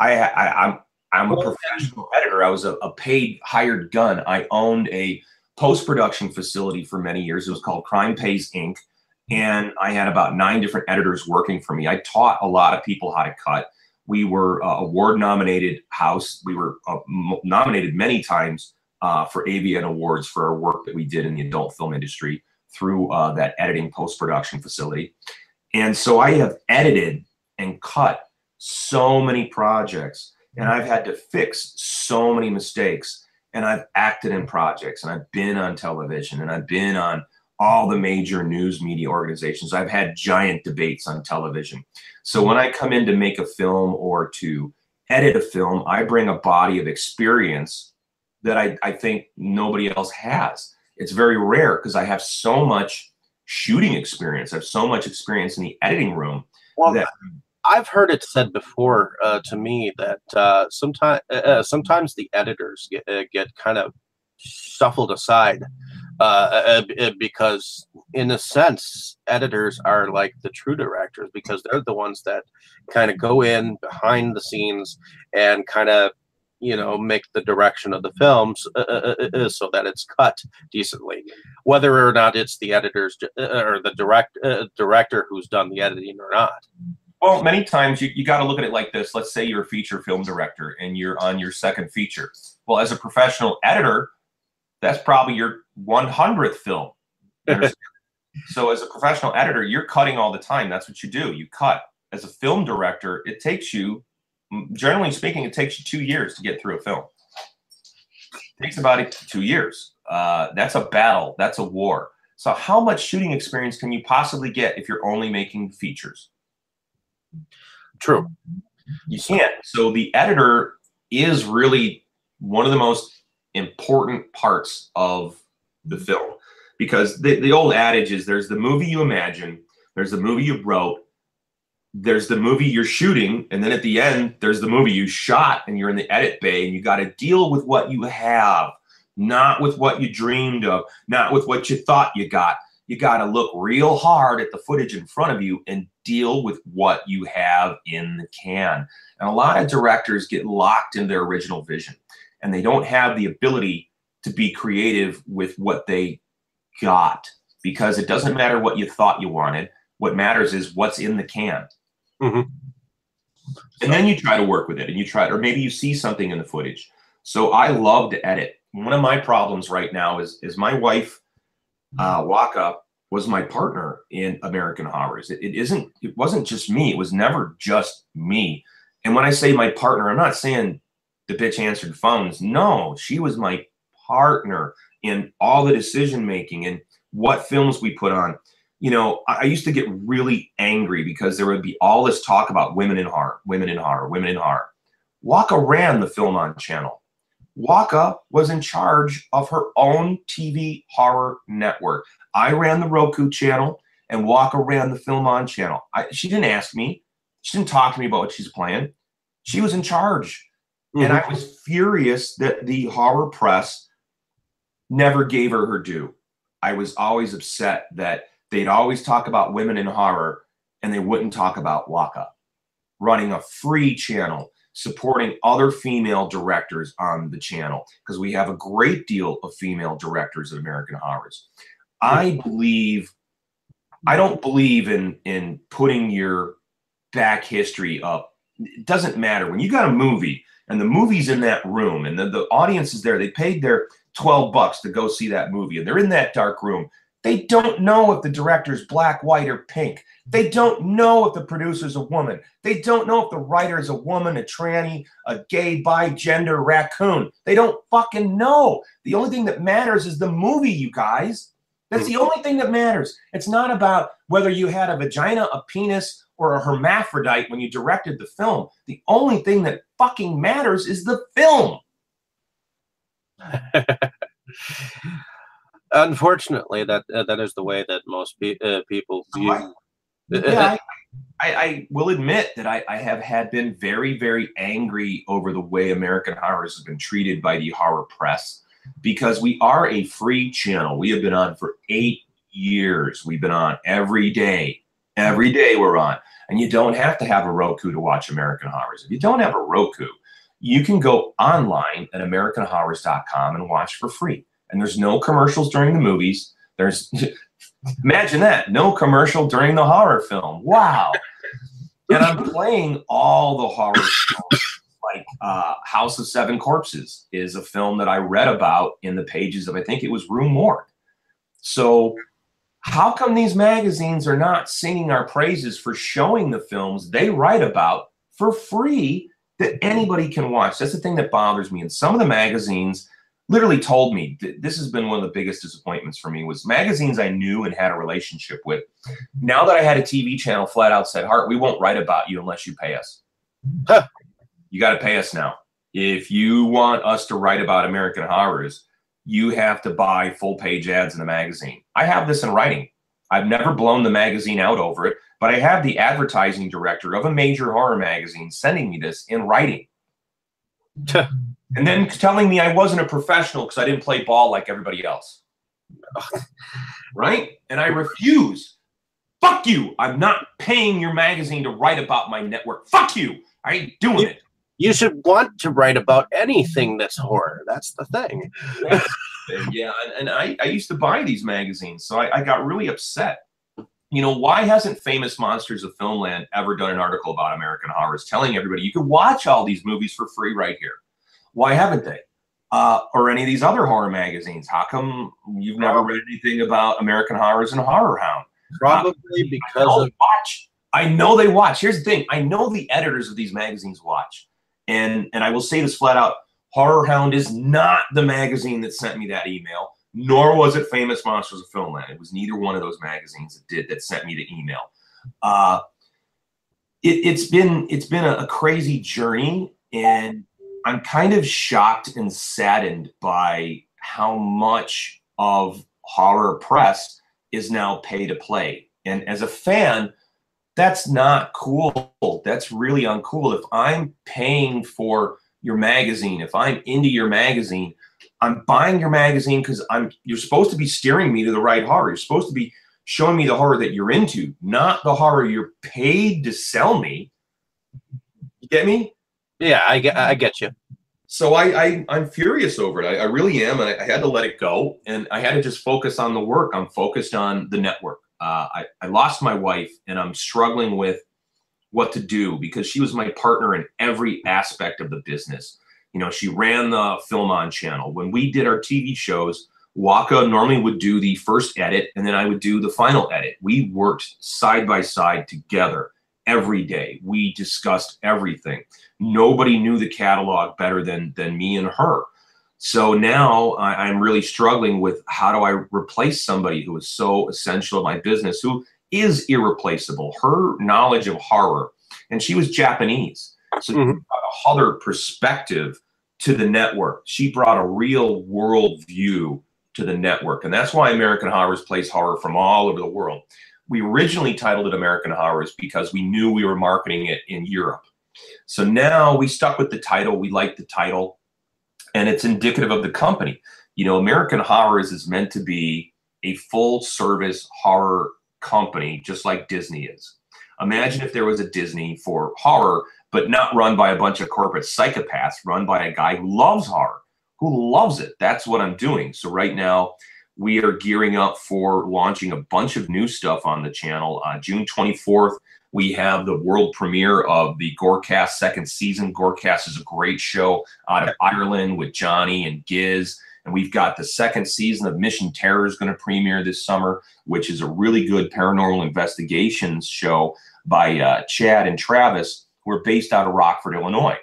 I, I I'm I'm a professional editor. I was a paid hired gun. I owned a post-production facility for many years. It was called Crime Pays, Inc. And I had about 9 different editors working for me. I taught a lot of people how to cut. We were award-nominated house. We were nominated many times for AVN Awards for our work that we did in the adult film industry through that editing post-production facility. And so I have edited and cut so many projects, and I've had to fix so many mistakes, and I've acted in projects, and I've been on television, and I've been on all the major news media organizations. I've had giant debates on television. So when I come in to make a film or to edit a film, I bring a body of experience that I think nobody else has. It's very rare because I have so much shooting experience. I have so much experience in the editing room. Well, that I've heard it said before to me that sometimes the editors get kind of shuffled aside because, in a sense, editors are like the true directors, because they're the ones that kind of go in behind the scenes and kind of, you know, make the direction of the films so that it's cut decently. Whether or not it's the editors or the director who's done the editing or not. Well, many times you got to look at it like this. Let's say you're a feature film director and you're on your second feature. Well, as a professional editor, that's probably your 100th film. So as a professional editor, you're cutting all the time. That's what you do. You cut. As a film director, it takes you, generally speaking, it takes you 2 years to get through a film. It takes about 2 years. That's a battle. That's a war. So how much shooting experience can you possibly get if you're only making features? True. You can't. So the editor is really one of the most important parts of the film, because the old adage is there's the movie you imagine, there's the movie you wrote, there's the movie you're shooting, and then at the end, there's the movie you shot, and you're in the edit bay, and you got to deal with what you have, not with what you dreamed of, not with what you thought you got. You got to look real hard at the footage in front of you and deal with what you have in the can. And a lot of directors get locked in their original vision, and they don't have the ability to be creative with what they got, because it doesn't matter what you thought you wanted. What matters is what's in the can. Mm-hmm. And then you try to work with it, and you try, or maybe you see something in the footage. So I love to edit. One of my problems right now is my wife, Waka, was my partner in American Horrors. It wasn't just me. It was never just me. And when I say my partner, I'm not saying the bitch answered phones. No, she was my partner in all the decision making and what films we put on. You know, I used to get really angry because there would be all this talk about women in horror, women in horror, women in horror. Waka ran the Film On channel. Waka was in charge of her own TV horror network. I ran the Roku channel, and Waka ran the Film On channel. She didn't ask me. She didn't talk to me about what she's playing. She was in charge. Mm-hmm. And I was furious that the horror press never gave her her due. I was always upset that they'd always talk about women in horror, and they wouldn't talk about Waka running a free channel, supporting other female directors on the channel, because we have a great deal of female directors of American Horrors. I don't believe in putting your back history up. It doesn't matter. When you got a movie and the movie's in that room and the audience is there, they paid their $12 to go see that movie, and they're in that dark room. They don't know if the director's black, white, or pink. They don't know if the producer's a woman. They don't know if the writer's a woman, a tranny, a gay, bi, gender, raccoon. They don't fucking know. The only thing that matters is the movie, you guys. That's the only thing that matters. It's not about whether you had a vagina, a penis, or a hermaphrodite when you directed the film. The only thing that fucking matters is the film. Unfortunately, that is the way that most people view. I will admit that I have been very, very angry over the way American Horrors have been treated by the horror press, because we are a free channel. We have been on for 8 years. We've been on every day. Every day we're on. And you don't have to have a Roku to watch American Horrors. If you don't have a Roku, you can go online at AmericanHorrors.com and watch for free. And there's no commercials during the movies. There's, imagine that, no commercial during the horror film. Wow. And I'm playing all the horror films. Like House of Seven Corpses is a film that I read about in the pages of, I think it was Rue Morgue. So how come these magazines are not singing our praises for showing the films they write about for free that anybody can watch? That's the thing that bothers me. And some of the magazines literally told me, this has been one of the biggest disappointments for me, was magazines I knew and had a relationship with. Now that I had a TV channel, flat out said, Hart, we won't write about you unless you pay us. Huh. You got to pay us now. If you want us to write about American Horrors, you have to buy full-page ads in the magazine. I have this in writing. I've never blown the magazine out over it, but I have the advertising director of a major horror magazine sending me this in writing. And then telling me I wasn't a professional because I didn't play ball like everybody else. Right? And I refuse. Fuck you. I'm not paying your magazine to write about my network. Fuck you. I ain't doing it. You should want to write about anything that's horror. That's the thing. Yeah, and I used to buy these magazines, so I got really upset. You know, why hasn't Famous Monsters of Filmland ever done an article about American Horrors telling everybody you can watch all these movies for free right here? Why haven't they? Or any of these other horror magazines? How come you've never read anything about American Horrors and Horror Hound? Probably because of... I know they watch. Here's the thing. I know the editors of these magazines watch. And I will say this flat out, Horror Hound is not the magazine that sent me that email, nor was it Famous Monsters of Filmland. It was neither one of those magazines that sent me the email. It's been a crazy journey, and I'm kind of shocked and saddened by how much of horror press is now pay to play. And as a fan, that's not cool. That's really uncool. If I'm paying for your magazine, if I'm into your magazine, I'm buying your magazine because you're supposed to be steering me to the right horror. You're supposed to be showing me the horror that you're into, not the horror you're paid to sell me. You get me? Yeah, I get you. So I'm furious over it. I really am, and I had to let it go, and I had to just focus on the work. I'm focused on the network. I lost my wife, and I'm struggling with what to do because she was my partner in every aspect of the business. You know, she ran the Film On channel. When we did our TV shows, Waka normally would do the first edit, and then I would do the final edit. We worked side by side together every day. We discussed everything. Nobody knew the catalog better than me and her. So now I'm really struggling with how do I replace somebody who is so essential in my business, who is irreplaceable. Her knowledge of horror, and she was Japanese, so she brought another perspective to the network. She brought a real world view to the network, and that's why American Horrors plays horror from all over the world. We originally titled it American Horrors because we knew we were marketing it in Europe. So now we stuck with the title. We liked the title. And it's indicative of the company. You know, American Horrors is meant to be a full-service horror company, just like Disney is. Imagine if there was a Disney for horror, but not run by a bunch of corporate psychopaths, run by a guy who loves horror, who loves it. That's what I'm doing. So right now, we are gearing up for launching a bunch of new stuff on the channel. On June 24th, we have the world premiere of the Gorecast second season. Gorecast is a great show out of Ireland with Johnny and Giz. And we've got the second season of Mission Terror is going to premiere this summer, which is a really good paranormal investigations show by Chad and Travis, who are based out of Rockford, Illinois.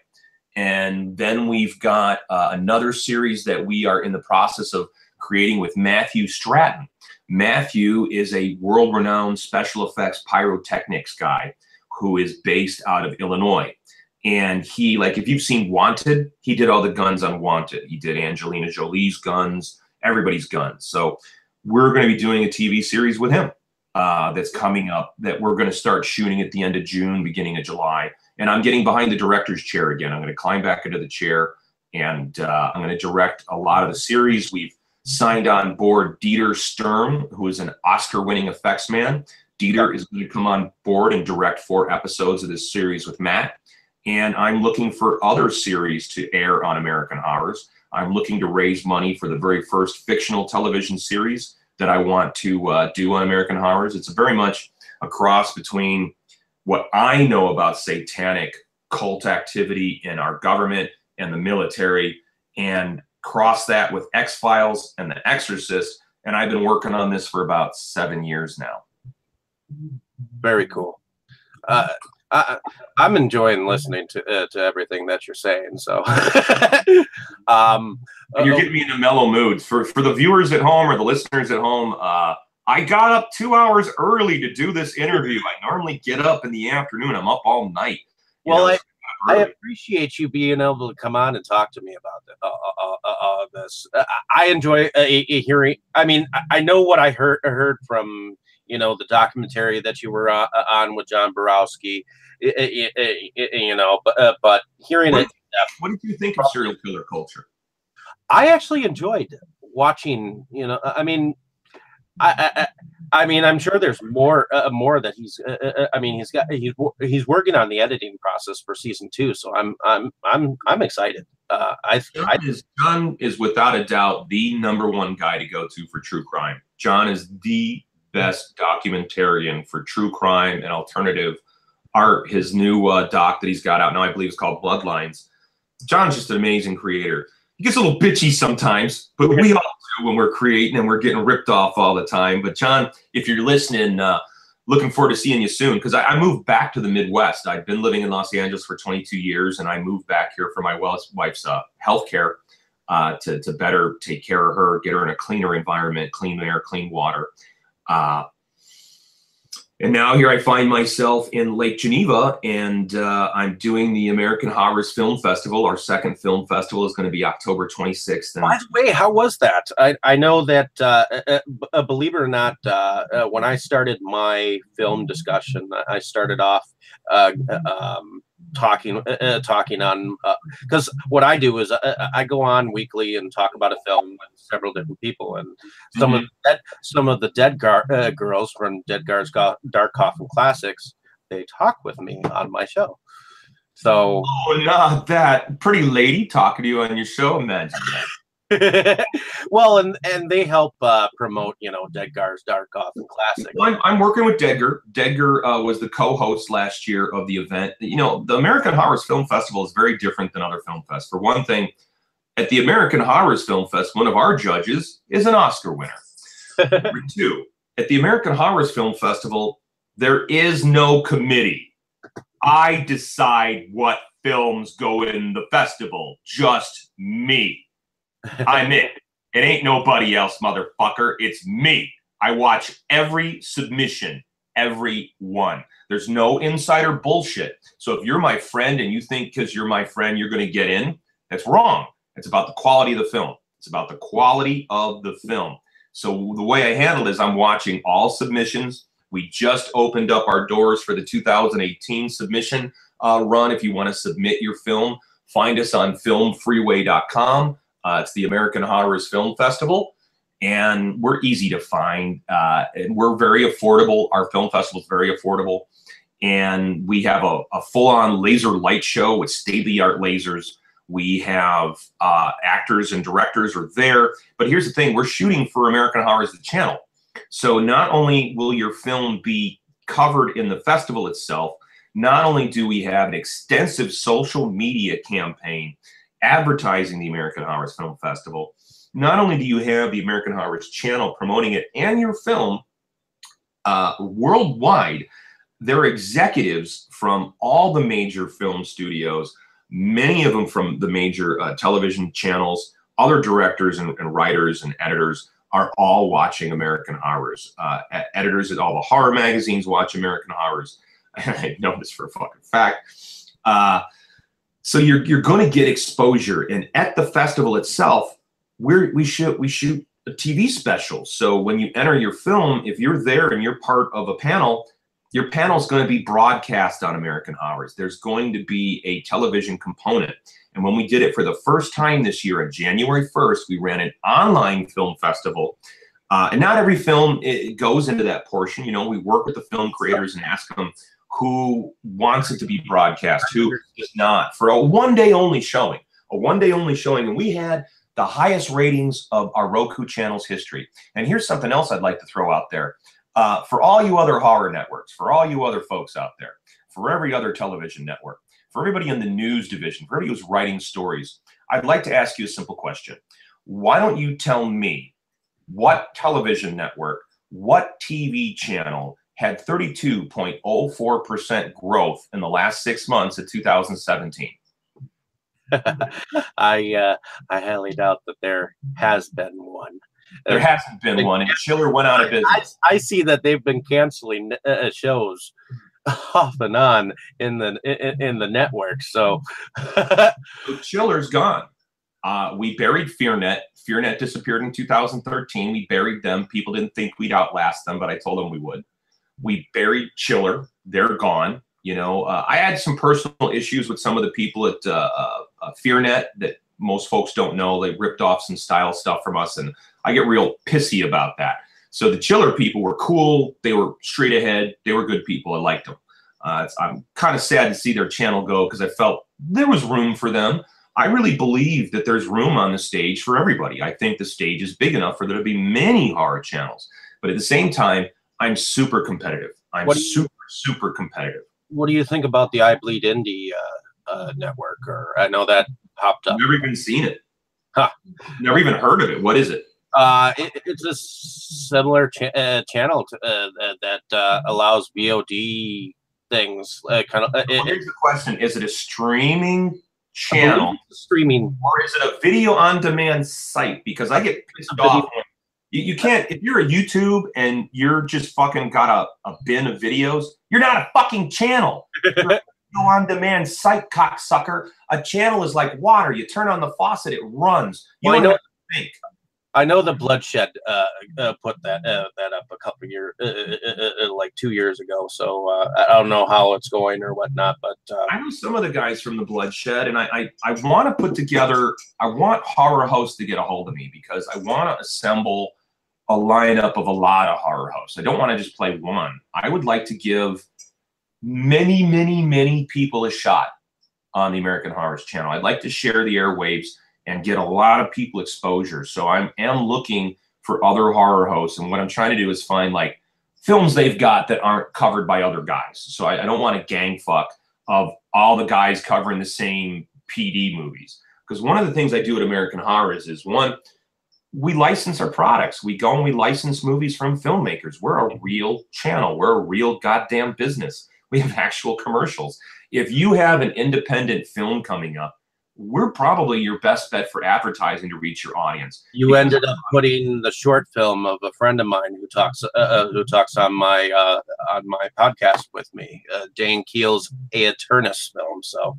And then we've got another series that we are in the process of creating with Matthew Stratton. Matthew is a world-renowned special effects pyrotechnics guy who is based out of Illinois. And he, like, if you've seen Wanted, he did all the guns on Wanted. He did Angelina Jolie's guns, everybody's guns. So we're going to be doing a TV series with him that's coming up that we're going to start shooting at the end of June, beginning of July. And I'm getting behind the director's chair again. I'm going to climb back into the chair, and I'm going to direct a lot of the series. We've signed on board Dieter Sturm, who is an Oscar-winning effects man. Dieter is going to come on board and direct 4 episodes of this series with Matt. and I'm looking for other series to air on American Horrors. I'm looking to raise money for the very first fictional television series that I want to do on American Horrors. It's very much a cross between what I know about satanic cult activity in our government and the military, and cross that with X-Files and The Exorcist. And I've been working on this for about 7 years now. Very cool. I'm enjoying listening to everything that you're saying. So, and you're getting me in a mellow mood. For the viewers at home or the listeners at home, I got up 2 hours early to do this interview. I normally get up in the afternoon. I'm up all night. Well, I appreciate you being able to come on and talk to me about this. I enjoy hearing. I mean, I know what I heard from, you know, the documentary that you were on with John Borowski, you know, but hearing it. What did you think of serial killer culture? I actually enjoyed watching, you know, I mean, I mean, I'm sure there's more that he's. I mean, he's working on the editing process for season 2, so I'm excited. John is without a doubt the #1 guy to go to for true crime. John is the best documentarian for true crime and alternative art. His new doc that he's got out now, I believe, is called Bloodlines. John's just an amazing creator. He gets a little bitchy sometimes, but we all do when we're creating, and we're getting ripped off all the time. But John, if you're listening, looking forward to seeing you soon, because I moved back to the Midwest. I've been living in Los Angeles for 22 years, and I moved back here for my wife's health care to better take care of her, get her in a cleaner environment, clean air, clean water. And now here I find myself in Lake Geneva, and I'm doing the American Horrors Film Festival. Our second film festival is going to be October 26th. And by the way, how was that? I know that, believe it or not, when I started my film discussion, I started off talking on, because what I do is I go on weekly and talk about a film with several different people, and some of the Dead girls from Dead Guards Dark Coffin Classics, they talk with me on my show. So not that pretty lady talking to you on your show, imagine that. Well, and they help promote, you know, Deadgar's Dark Coffin Classic. I'm working with Deadgar. Deadgar was the co-host last year of the event. You know, the American Horrors Film Festival is very different than other film fests. For one thing, at the American Horrors Film Fest, one of our judges is an Oscar winner. Number two, at the American Horrors Film Festival, there is no committee. I decide what films go in the festival. Just me. I'm in. It ain't nobody else, motherfucker. It's me. I watch every submission, every one. There's no insider bullshit. So if you're my friend and you think because you're my friend you're going to get in, that's wrong. It's about the quality of the film. It's about the quality of the film. So the way I handle it is I'm watching all submissions. We just opened up our doors for the 2018 submission run. If you want to submit your film, find us on filmfreeway.com. It's the American Horrors Film Festival, and we're easy to find, and we're very affordable. Our film festival is very affordable, and we have a full-on laser light show with state-of-the-art lasers. We have actors and directors are there, but here's the thing. We're shooting for American Horrors, the channel, so not only will your film be covered in the festival itself, not only do we have an extensive social media campaign advertising the American Horrors Film Festival, not only do you have the American Horrors channel promoting it and your film worldwide, there are executives from all the major film studios, many of them from the major television channels, other directors and writers and editors are all watching American Horrors. Editors at all the horror magazines watch American Horrors. I know this for a fucking fact. So you're going to get exposure, and at the festival itself, we shoot a TV special. So when you enter your film, if you're there and you're part of a panel, your panel's going to be broadcast on American Horrors. There's going to be a television component, and when we did it for the first time this year on January 1st, we ran an online film festival, and not every film it goes into that portion. You know, we work with the film creators and ask them who wants it to be broadcast, who does not, for a one-day only showing. A one-day only showing, and we had the highest ratings of our Roku channel's history. And here's something else I'd like to throw out there. For all you other horror networks, for all you other folks out there, for every other television network, for everybody in the news division, for everybody who's writing stories, I'd like to ask you a simple question. Why don't you tell me what television network, what TV channel had 32.04% growth in the last 6 months of 2017? I highly doubt that there has been one. There hasn't been one, and Schiller went out of business. I see that they've been canceling shows off and on in the network. So, Schiller's gone. We buried FearNet. FearNet disappeared in 2013. We buried them. People didn't think we'd outlast them, but I told them we would. We buried Schiller. They're gone. You know, I had some personal issues with some of the people at FearNet that most folks don't know. They ripped off some style stuff from us, and I get real pissy about that. So the Chiller people were cool. They were straight ahead. They were good people. I liked them. I'm kind of sad to see their channel go because I felt there was room for them. I really believe that there's room on the stage for everybody. I think the stage is big enough for there to be many horror channels. But at the same time, I'm super competitive. I'm super competitive. What do you think about the I Bleed Indie network? Or I know that popped up. Never even seen it. Huh. Never even heard of it. What is it? It's a similar channel to, that allows VOD things. Here's the question: is it a streaming channel, or is it a video on demand site? Because I get pissed off. You can't, if you're a YouTube and you're just fucking got a bin of videos, you're not a fucking channel. You're a on-demand site, cocksucker. A channel is like water. You turn on the faucet, it runs. You don't have to think. I know the Bloodshed put that up a couple of years, like 2 years ago. So I don't know how it's going or whatnot. But I know some of the guys from the Bloodshed, and I want to put together. I want horror hosts to get a hold of me because I want to assemble a lineup of a lot of horror hosts. I don't want to just play one. I would like to give many, many, many people a shot on the American Horrors channel. I'd like to share the airwaves and get a lot of people exposure. So I am looking for other horror hosts, and what I'm trying to do is find like films they've got that aren't covered by other guys. So I don't want a gang fuck of all the guys covering the same PD movies. Because one of the things I do at American Horrors is, one, we license our products. We go and we license movies from filmmakers. We're a real channel. We're a real goddamn business. We have actual commercials. If you have an independent film coming up, we're probably your best bet for advertising to reach your audience. You ended up putting the short film of a friend of mine who talks on my podcast with me, Dane Keel's A Eternus film. So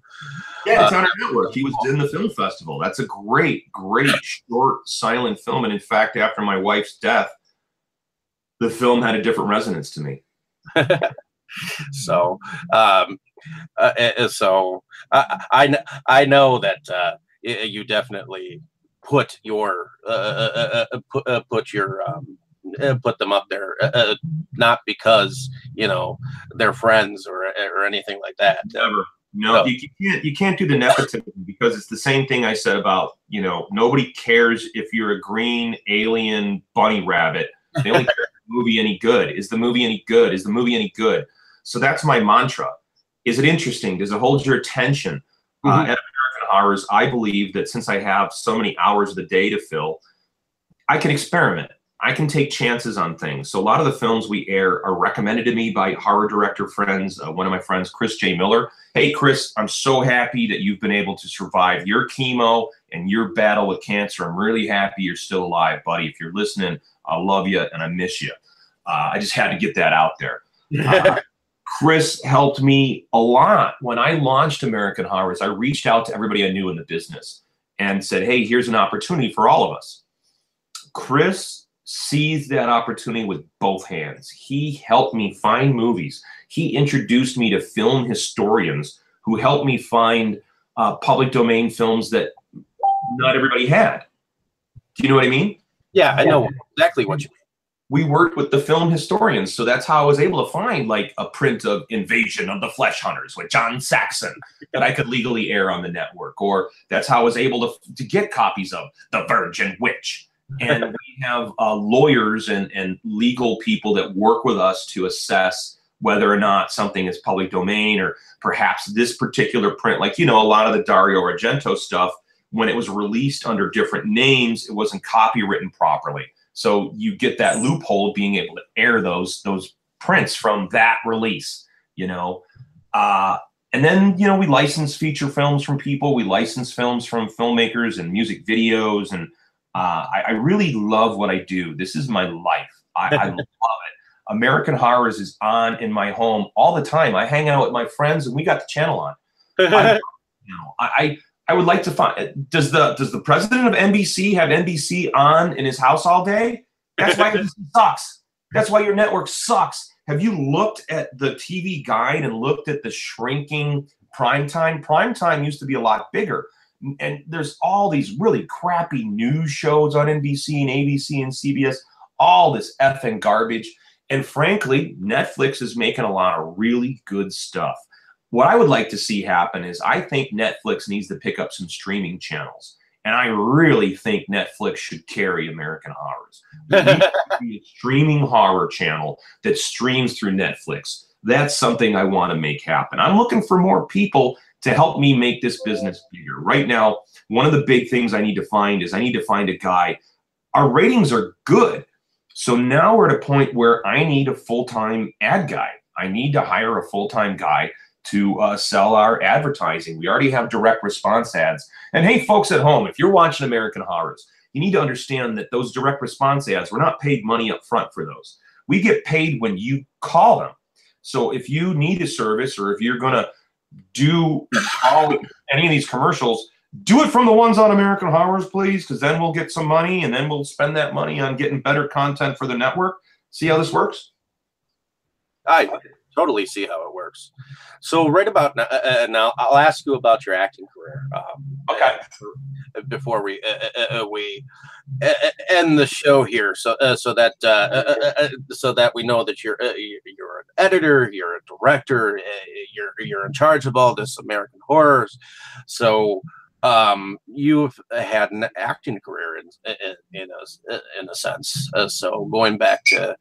yeah, it's on our network. He was in the film festival. That's a great, great short silent film. And in fact, after my wife's death, the film had a different resonance to me. So, I know that you definitely put them up there, not because you know they're friends or anything like that. Never, no, so. you can't do the nepotism because it's the same thing I said about, you know, nobody cares if you're a green alien bunny rabbit. They only care if the movie any good. Is the movie any good? Is the movie any good? So that's my mantra. Is it interesting? Does it hold your attention? At American Horrors, I believe that since I have so many hours of the day to fill, I can experiment. I can take chances on things. So a lot of the films we air are recommended to me by horror director friends. One of my friends, Chris J. Miller. Hey, Chris, I'm so happy that you've been able to survive your chemo and your battle with cancer. I'm really happy you're still alive, buddy. If you're listening, I love you and I miss you. I just had to get that out there. Chris helped me a lot. When I launched American Horrors, I reached out to everybody I knew in the business and said, hey, here's an opportunity for all of us. Chris seized that opportunity with both hands. He helped me find movies. He introduced me to film historians who helped me find public domain films that not everybody had. Do you know what I mean? Yeah, I know exactly what you mean. we worked with the film historians. So that's how I was able to find like a print of Invasion of the Flesh Hunters with John Saxon that I could legally air on the network. Or that's how I was able to get copies of The Virgin Witch. And we have lawyers and legal people that work with us to assess whether or not something is public domain, or perhaps this particular print, like, you know, a lot of the Dario Argento stuff, when it was released under different names, it wasn't copywritten properly. So you get that loophole of being able to air those prints from that release, you know. And then, you know, we license feature films from people. We license films from filmmakers and music videos. And I really love what I do. This is my life. I love it. American Horrors is on in my home all the time. I hang out with my friends, and we got the channel on. I would like to find, does the president of NBC have NBC on in his house all day? That's why NBC sucks. That's why your network sucks. Have you looked at the TV guide and looked at the shrinking primetime? Primetime used to be a lot bigger. And there's all these really crappy news shows on NBC and ABC and CBS, all this effing garbage. And frankly, Netflix is making a lot of really good stuff. What I would like to see happen is I think Netflix needs to pick up some streaming channels. And I really think Netflix should carry American Horrors. There needs to be a streaming horror channel that streams through Netflix. That's something I want to make happen. I'm looking for more people to help me make this business bigger. Right now, one of the big things I need to find is I need to find a guy. Our ratings are good. So now we're at a point where I need a full-time ad guy. I need to hire a full-time guy to sell our advertising. We already have direct response ads. And hey, folks at home, if you're watching American Horrors, you need to understand that those direct response ads, we're not paid money up front for those. We get paid when you call them. So if you need a service, or if you're going to do any of these commercials, do it from the ones on American Horrors, please, because then we'll get some money, and then we'll spend that money on getting better content for the network. See how this works? I totally see how it works. So right about now, I'll ask you about your acting career. Okay. Before we end the show here, so that we know that you're an editor, you're a director, you're in charge of all this American Horrors. So. You've had an acting career in a sense. So going back to,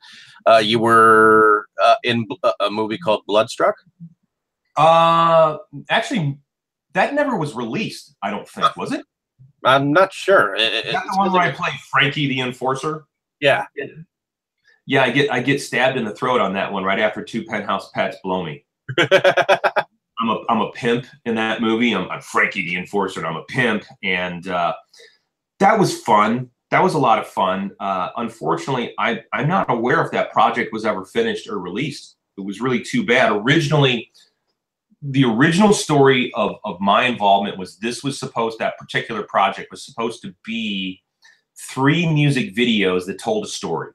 you were in a movie called Bloodstruck. Actually, that never was released. I don't think, was it? I'm not sure. Is that the one where I play Frankie the Enforcer? Yeah, yeah. I get stabbed in the throat on that one right after two penthouse pats blow me. I'm a pimp in that movie. I'm Frankie the Enforcer, and I'm a pimp. And that was fun. That was a lot of fun. Unfortunately, I'm not aware if that project was ever finished or released. It was really too bad. Originally, the original story of my involvement was that particular project was supposed to be 3 music videos that told a story.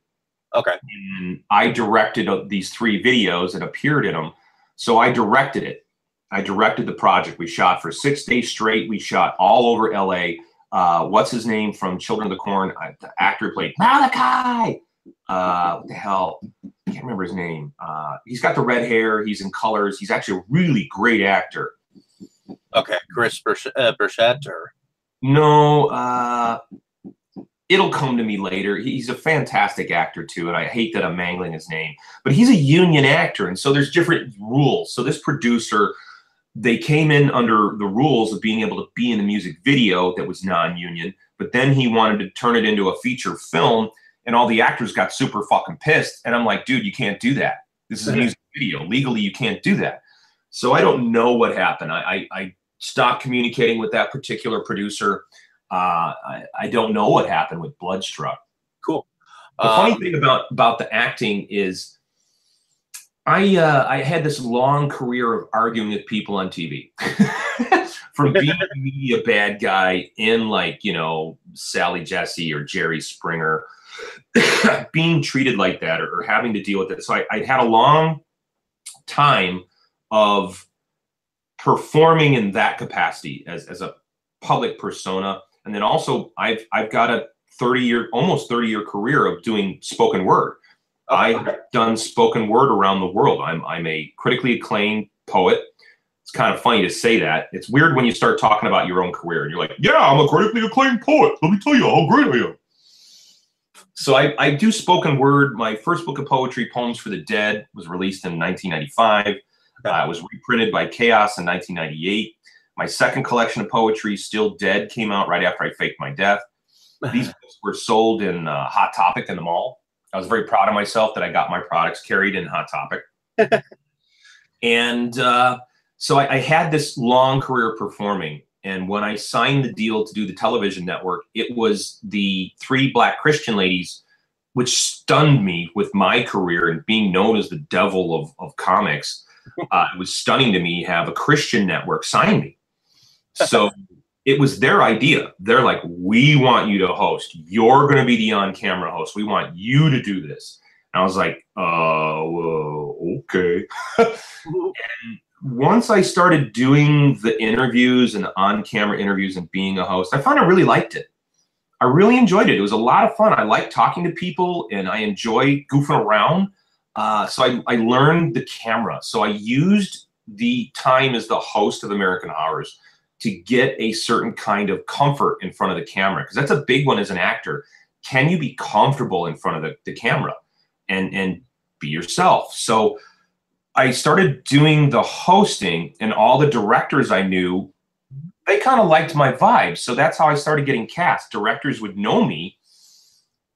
Okay. And I directed these 3 videos and appeared in them. So I directed it. I directed the project. We shot for 6 days straight. We shot all over LA. What's his name from Children of the Corn? The actor played Malachi. What the hell? I can't remember his name. He's got the red hair. He's in colors. He's actually a really great actor. Okay, Chris Burchett, or no? It'll come to me later. He's a fantastic actor, too, and I hate that I'm mangling his name. But he's a union actor, and so there's different rules. So this producer, they came in under the rules of being able to be in a music video that was non-union, but then he wanted to turn it into a feature film, and all the actors got super fucking pissed. And I'm like, dude, you can't do that. This is a music video. Legally, you can't do that. So I don't know what happened. I stopped communicating with that particular producer. I don't know what happened with Bloodstruck. Cool. The funny thing about the acting is I had this long career of arguing with people on TV. From being a media bad guy in, like, you know, Sally Jesse or Jerry Springer, being treated like that or having to deal with it. So I had a long time of performing in that capacity as a public persona. And then also I've got a almost 30-year career of doing spoken word. I've done spoken word around the world. I'm a critically acclaimed poet. It's kind of funny to say that. It's weird when you start talking about your own career and you're like, yeah, I'm a critically acclaimed poet. Let me tell you how great I am. So I do spoken word. My first book of poetry, Poems for the Dead, was released in 1995. It was reprinted by Chaos in 1998. My second collection of poetry, Still Dead, came out right after I faked my death. These books were sold in Hot Topic in the mall. I was very proud of myself that I got my products carried in Hot Topic. And so I had this long career performing. And when I signed the deal to do the television network, it was the three black Christian ladies, which stunned me with my career and being known as the devil of comics. It was stunning to me have a Christian network sign me. So it was their idea. They're like, we want you to host. You're going to be the on-camera host. We want you to do this. And I was like, okay. And once I started doing the interviews and the on-camera interviews and being a host, I found I really liked it. I really enjoyed it. It was a lot of fun. I like talking to people, and I enjoy goofing around. So I learned the camera. So I used the time as the host of American Horrors to get a certain kind of comfort in front of the camera. Because that's a big one as an actor. Can you be comfortable in front of the camera and be yourself? So I started doing the hosting, and all the directors I knew, they kind of liked my vibe. So that's how I started getting cast. Directors would know me,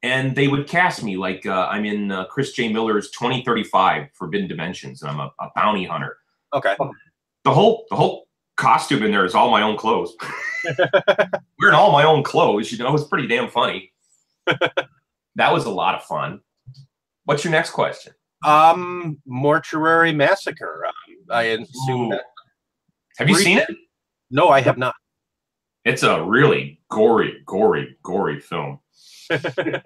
and they would cast me. Like I'm in Chris J. Miller's 2035 Forbidden Dimensions, and I'm a bounty hunter. Okay. The whole costume in there is all my own clothes. Wearing all my own clothes, you know, it's pretty damn funny. That was a lot of fun. What's your next question? Mortuary Massacre. I assume that. Have you seen it? No, I have not. It's a really gory film. That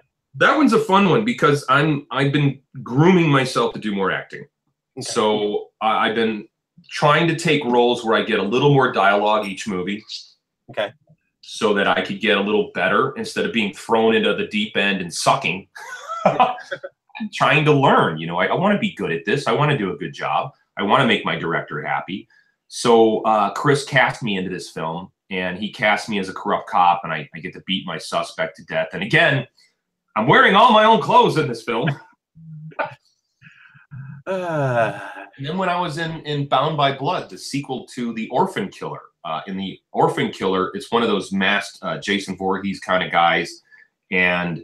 one's a fun one because I've been grooming myself to do more acting. Okay. So I've been trying to take roles where I get a little more dialogue each movie. Okay. So that I could get a little better instead of being thrown into the deep end and sucking. I'm trying to learn, you know, I want to be good at this. I want to do a good job. I want to make my director happy. So Chris cast me into this film, and he cast me as a corrupt cop, and I get to beat my suspect to death. And again, I'm wearing all my own clothes in this film. And then when I was in Bound by Blood, the sequel to The Orphan Killer. In The Orphan Killer, it's one of those masked Jason Voorhees kind of guys. And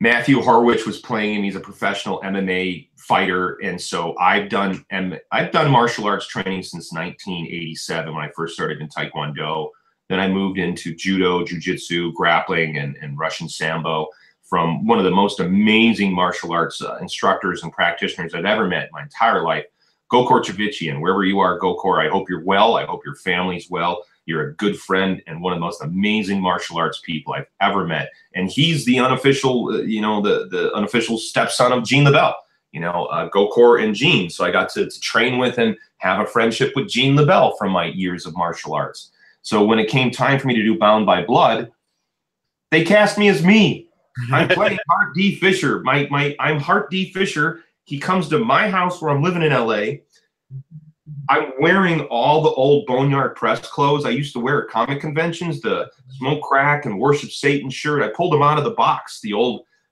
Matthew Horwich was playing him. He's a professional MMA fighter. And so I've done martial arts training since 1987 when I first started in Taekwondo. Then I moved into Judo, Jiu-Jitsu, grappling, and Russian Sambo, from one of the most amazing martial arts instructors and practitioners I've ever met in my entire life, Gokor Chavichian. Wherever you are, Gokor, I hope you're well. I hope your family's well. You're a good friend and one of the most amazing martial arts people I've ever met. And he's the unofficial, you know, the unofficial stepson of Gene LaBelle, you know, Gokor and Gene. So I got to train with and have a friendship with Gene LaBelle from my years of martial arts. So when it came time for me to do Bound by Blood, they cast me as me. I'm playing Hart D. Fisher. I'm Hart D. Fisher. He comes to my house where I'm living in L.A. I'm wearing all the old Boneyard Press clothes I used to wear at comic conventions, the Smoke Crack and Worship Satan shirt. I pulled them out of the box,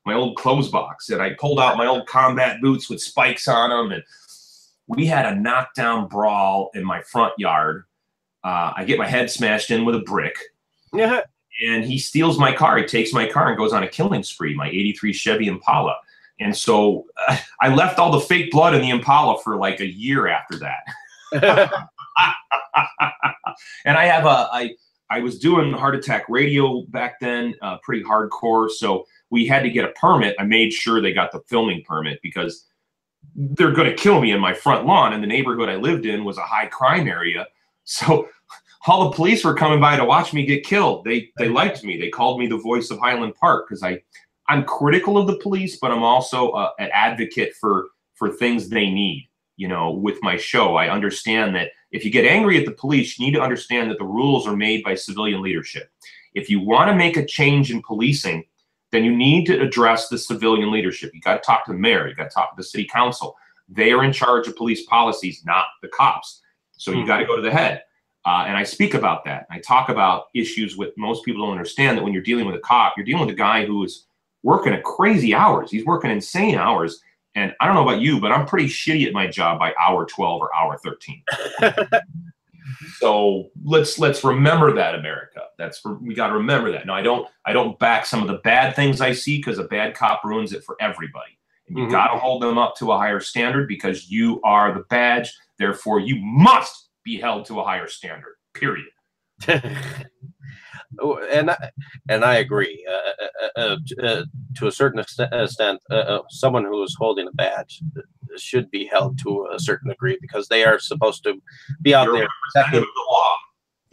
my old clothes box, and I pulled out my old combat boots with spikes on them. And we had a knockdown brawl in my front yard. I get my head smashed in with a brick. Yeah. And he steals my car. He takes my car and goes on a killing spree, my 83 Chevy Impala. And so I left all the fake blood in the Impala for like a year after that. And I was doing Heart Attack Radio back then, pretty hardcore. So we had to get a permit. I made sure they got the filming permit because they're going to kill me in my front lawn. And the neighborhood I lived in was a high crime area. So all the police were coming by to watch me get killed. They liked me. They called me the voice of Highland Park because I'm critical of the police, but I'm also an advocate for things they need. You know, with my show, I understand that if you get angry at the police, you need to understand that the rules are made by civilian leadership. If you want to make a change in policing, then you need to address the civilian leadership. You got to talk to the mayor. You got to talk to the city council. They are in charge of police policies, not the cops. So you got to go to the head. And I speak about that. I talk about issues with most people don't understand that when you're dealing with a cop, you're dealing with a guy who is working at crazy hours. He's working insane hours. And I don't know about you, but I'm pretty shitty at my job by hour 12 or hour 13. So let's remember that, America. We got to remember that. Now, I don't back some of the bad things I see because a bad cop ruins it for everybody. And you got to hold them up to a higher standard because you are the badge. Therefore, you must be held to a higher standard. Period. And I agree to a certain extent. Someone who is holding a badge should be held to a certain degree because they are supposed to be out there. Representative of the law.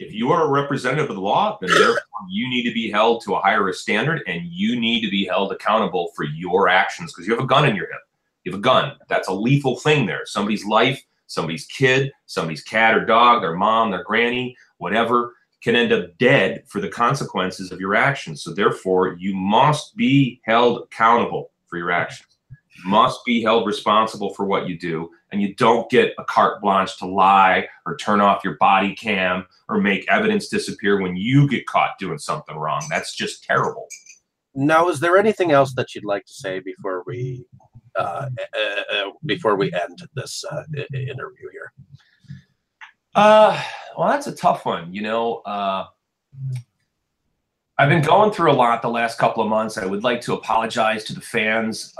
If you are a representative of the law, then therefore you need to be held to a higher standard, and you need to be held accountable for your actions because you have a gun in your hip. You have a gun. That's a lethal thing. There, somebody's life, somebody's kid, somebody's cat or dog, their mom, their granny, whatever, can end up dead for the consequences of your actions. So therefore, you must be held accountable for your actions. You must be held responsible for what you do, and you don't get a carte blanche to lie or turn off your body cam or make evidence disappear when you get caught doing something wrong. That's just terrible. Now, is there anything else that you'd like to say before we end this interview here? Well, that's a tough one. You know, I've been going through a lot the last couple of months. I would like to apologize to the fans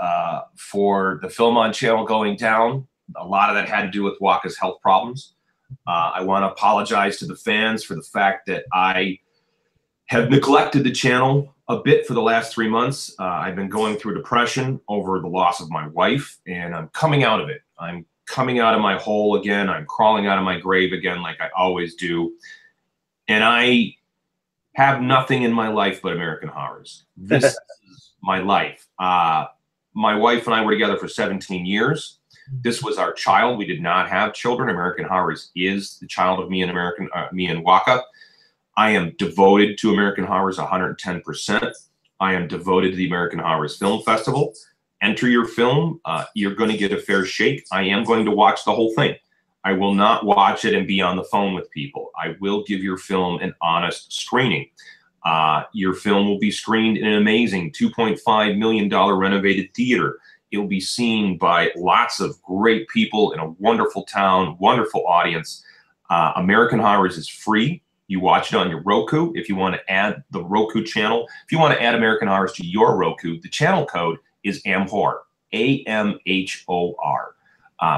for the Film On channel going down. A lot of that had to do with Waka's health problems. I want to apologize to the fans for the fact that I have neglected the channel a bit for the last 3 months. I've been going through depression over the loss of my wife, and I'm coming out of it. I'm coming out of my hole again. I'm crawling out of my grave again like I always do. And I have nothing in my life but American Horrors. This is my life. My wife and I were together for 17 years. This was our child. We did not have children. American Horrors is the child of me and Waka. I am devoted to American Horrors 110%. I am devoted to the American Horrors Film Festival. Enter your film. You're going to get a fair shake. I am going to watch the whole thing. I will not watch it and be on the phone with people. I will give your film an honest screening. Your film will be screened in an amazing $2.5 million renovated theater. It will be seen by lots of great people in a wonderful town, wonderful audience. American Horrors is free. You watch it on your Roku. If you want to add the Roku channel, if you want to add American Horrors to your Roku, the channel code is AMHOR, A-M-H-O-R.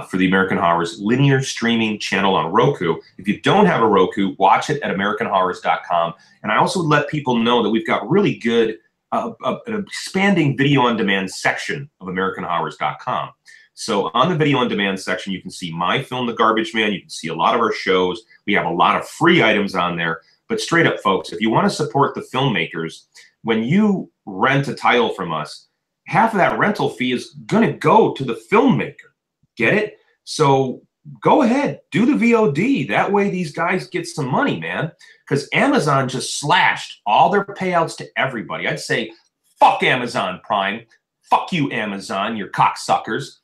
For the American Horrors linear streaming channel on Roku. If you don't have a Roku, watch it at AmericanHorrors.com. And I also would let people know that we've got really good, an expanding video on demand section of AmericanHorrors.com. So on the video on demand section, you can see my film, The Garbage Man. You can see a lot of our shows. We have a lot of free items on there. But straight up, folks, if you want to support the filmmakers, when you rent a title from us, half of that rental fee is going to go to the filmmaker. Get it? So go ahead, do the VOD. That way these guys get some money, man. Because Amazon just slashed all their payouts to everybody. I'd say, fuck Amazon Prime. Fuck you, Amazon, your cocksuckers.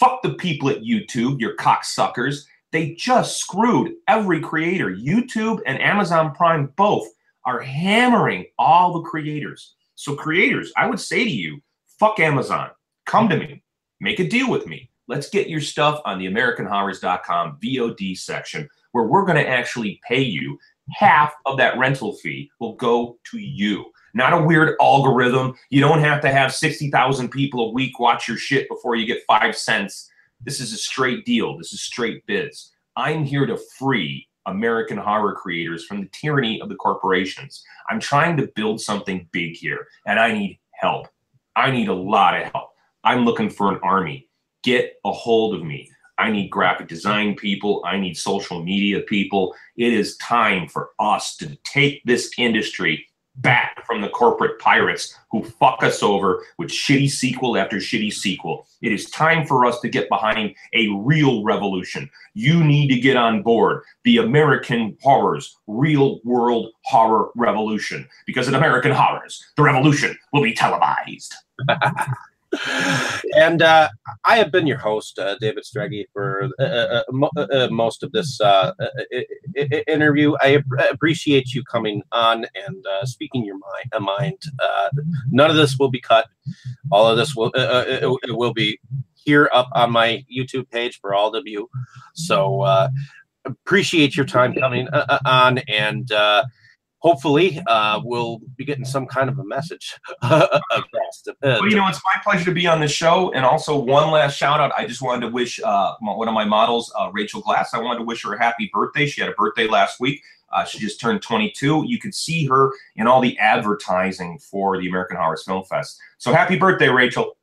Fuck the people at YouTube, your cocksuckers. They just screwed every creator. YouTube and Amazon Prime both are hammering all the creators. So creators, I would say to you, fuck Amazon. Come to me. Make a deal with me. Let's get your stuff on the AmericanHorrors.com VOD section where we're going to actually pay you. Half of that rental fee will go to you. Not a weird algorithm. You don't have to have 60,000 people a week watch your shit before you get 5 cents. This is a straight deal. This is straight biz. I'm here to free American horror creators from the tyranny of the corporations. I'm trying to build something big here, and I need help. I need a lot of help. I'm looking for an army. Get a hold of me. I need graphic design people. I need social media people. It is time for us to take this industry back from the corporate pirates who fuck us over with shitty sequel after shitty sequel. It is time for us to get behind a real revolution. You need to get on board the American Horrors, real world horror revolution. Because in American Horrors, the revolution will be televised. And I have been your host, David Strege, for most of this interview. I appreciate you coming on and speaking your mind. None of this will be cut. All of this will be here up on my YouTube page for all of you. So appreciate your time coming on, and hopefully, we'll be getting some kind of a message. Well, you know, it's my pleasure to be on this show. And also, one last shout out. I just wanted to wish one of my models, Rachel Glass, I wanted to wish her a happy birthday. She had a birthday last week. She just turned 22. You could see her in all the advertising for the American Horrors Film Fest. So happy birthday, Rachel.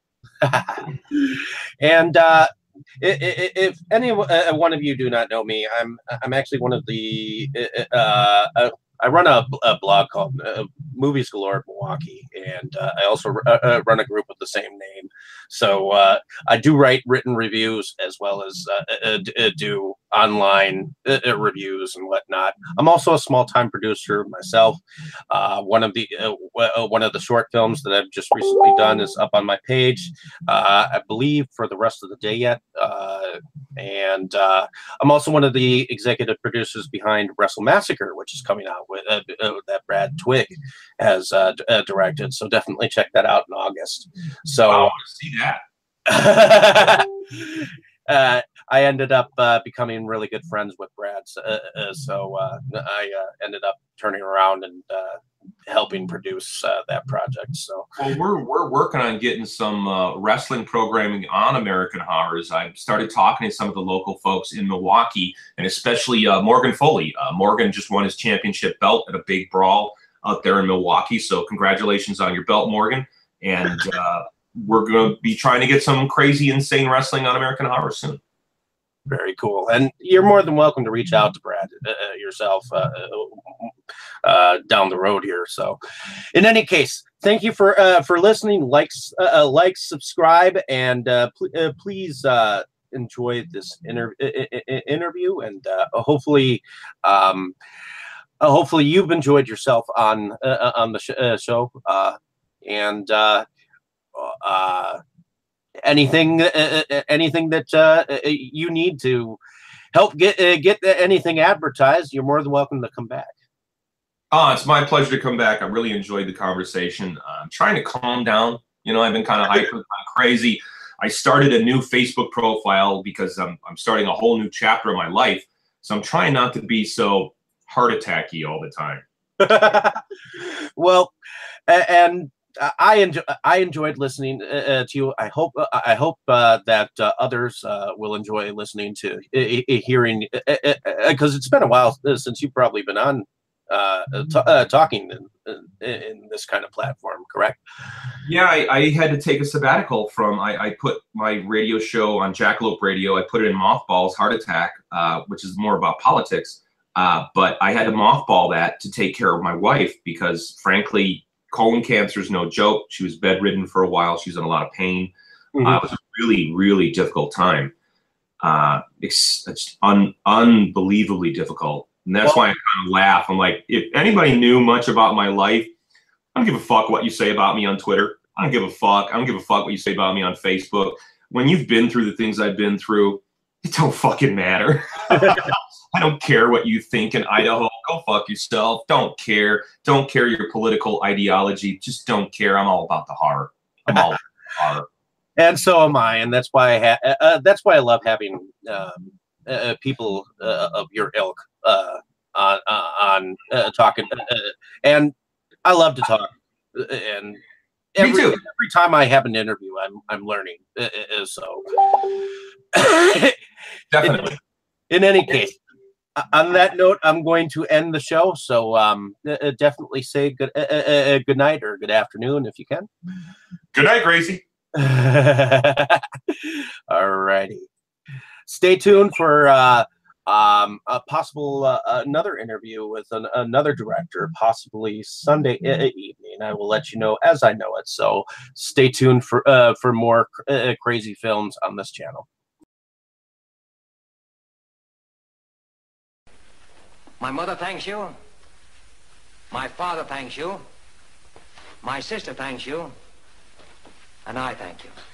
And if any one of you do not know me, I'm actually one of the I run a blog called Movies Galore Milwaukee, and I also run a group with the same name. So I do write written reviews as well as do online reviews and whatnot. I'm also a small-time producer myself. One of the short films that I've just recently done is up on my page, I believe, for the rest of the day yet. And I'm also one of the executive producers behind Wrestle Massacre, which is coming out with that Brad Twigg has directed. So definitely check that out in August. So I want to see that. I ended up becoming really good friends with Brad, so I ended up turning around and helping produce that project. So well, we're working on getting some wrestling programming on American Horrors. I started talking to some of the local folks in Milwaukee, and especially Morgan Foley. Morgan just won his championship belt at a big brawl out there in Milwaukee. So congratulations on your belt, Morgan. And we're going to be trying to get some crazy, insane wrestling on American Horror soon. Very cool. And you're more than welcome to reach out to Brad yourself down the road here. So in any case, thank you for listening. Like, subscribe, and please enjoy this interview. And hopefully you've enjoyed yourself on the show. Anything that you need to help get anything advertised, you're more than welcome to come back. It's my pleasure to come back. I really enjoyed the conversation. I'm trying to calm down. You know, I've been kind of hyper, kind of crazy. I started a new Facebook profile because I'm starting a whole new chapter of my life. So I'm trying not to be so heart attacky all the time. Well, and I enjoyed listening to you. I hope that others will enjoy listening to hearing, because it's been a while since you've probably been on talking in this kind of platform, correct? Yeah, I had to take a sabbatical from, I put my radio show on Jackalope Radio. I put it in mothballs, Heart Attack, which is more about politics. But I had to mothball that to take care of my wife because, frankly, colon cancer is no joke. She was bedridden for a while. She was in a lot of pain. Mm-hmm. It was a really, really difficult time. It's unbelievably difficult. And that's why I kind of laugh. I'm like, if anybody knew much about my life, I don't give a fuck what you say about me on Twitter. I don't give a fuck. I don't give a fuck what you say about me on Facebook. When you've been through the things I've been through, it don't fucking matter. I don't care what you think in Idaho. Go fuck yourself. Don't care. Don't care your political ideology. Just don't care. I'm all about the horror. I'm all about the horror. And so am I. And that's why I love having people of your ilk on talking. And I love to talk. And every time I have an interview, I'm learning. So definitely. In any case, on that note, I'm going to end the show. So definitely say good night or good afternoon if you can. Good night, Gracie. All righty. Stay tuned for a possible another interview with another director, possibly Sunday evening. I will let you know as I know it. So stay tuned for more crazy films on this channel. My mother thanks you. My father thanks you. My sister thanks you. And I thank you.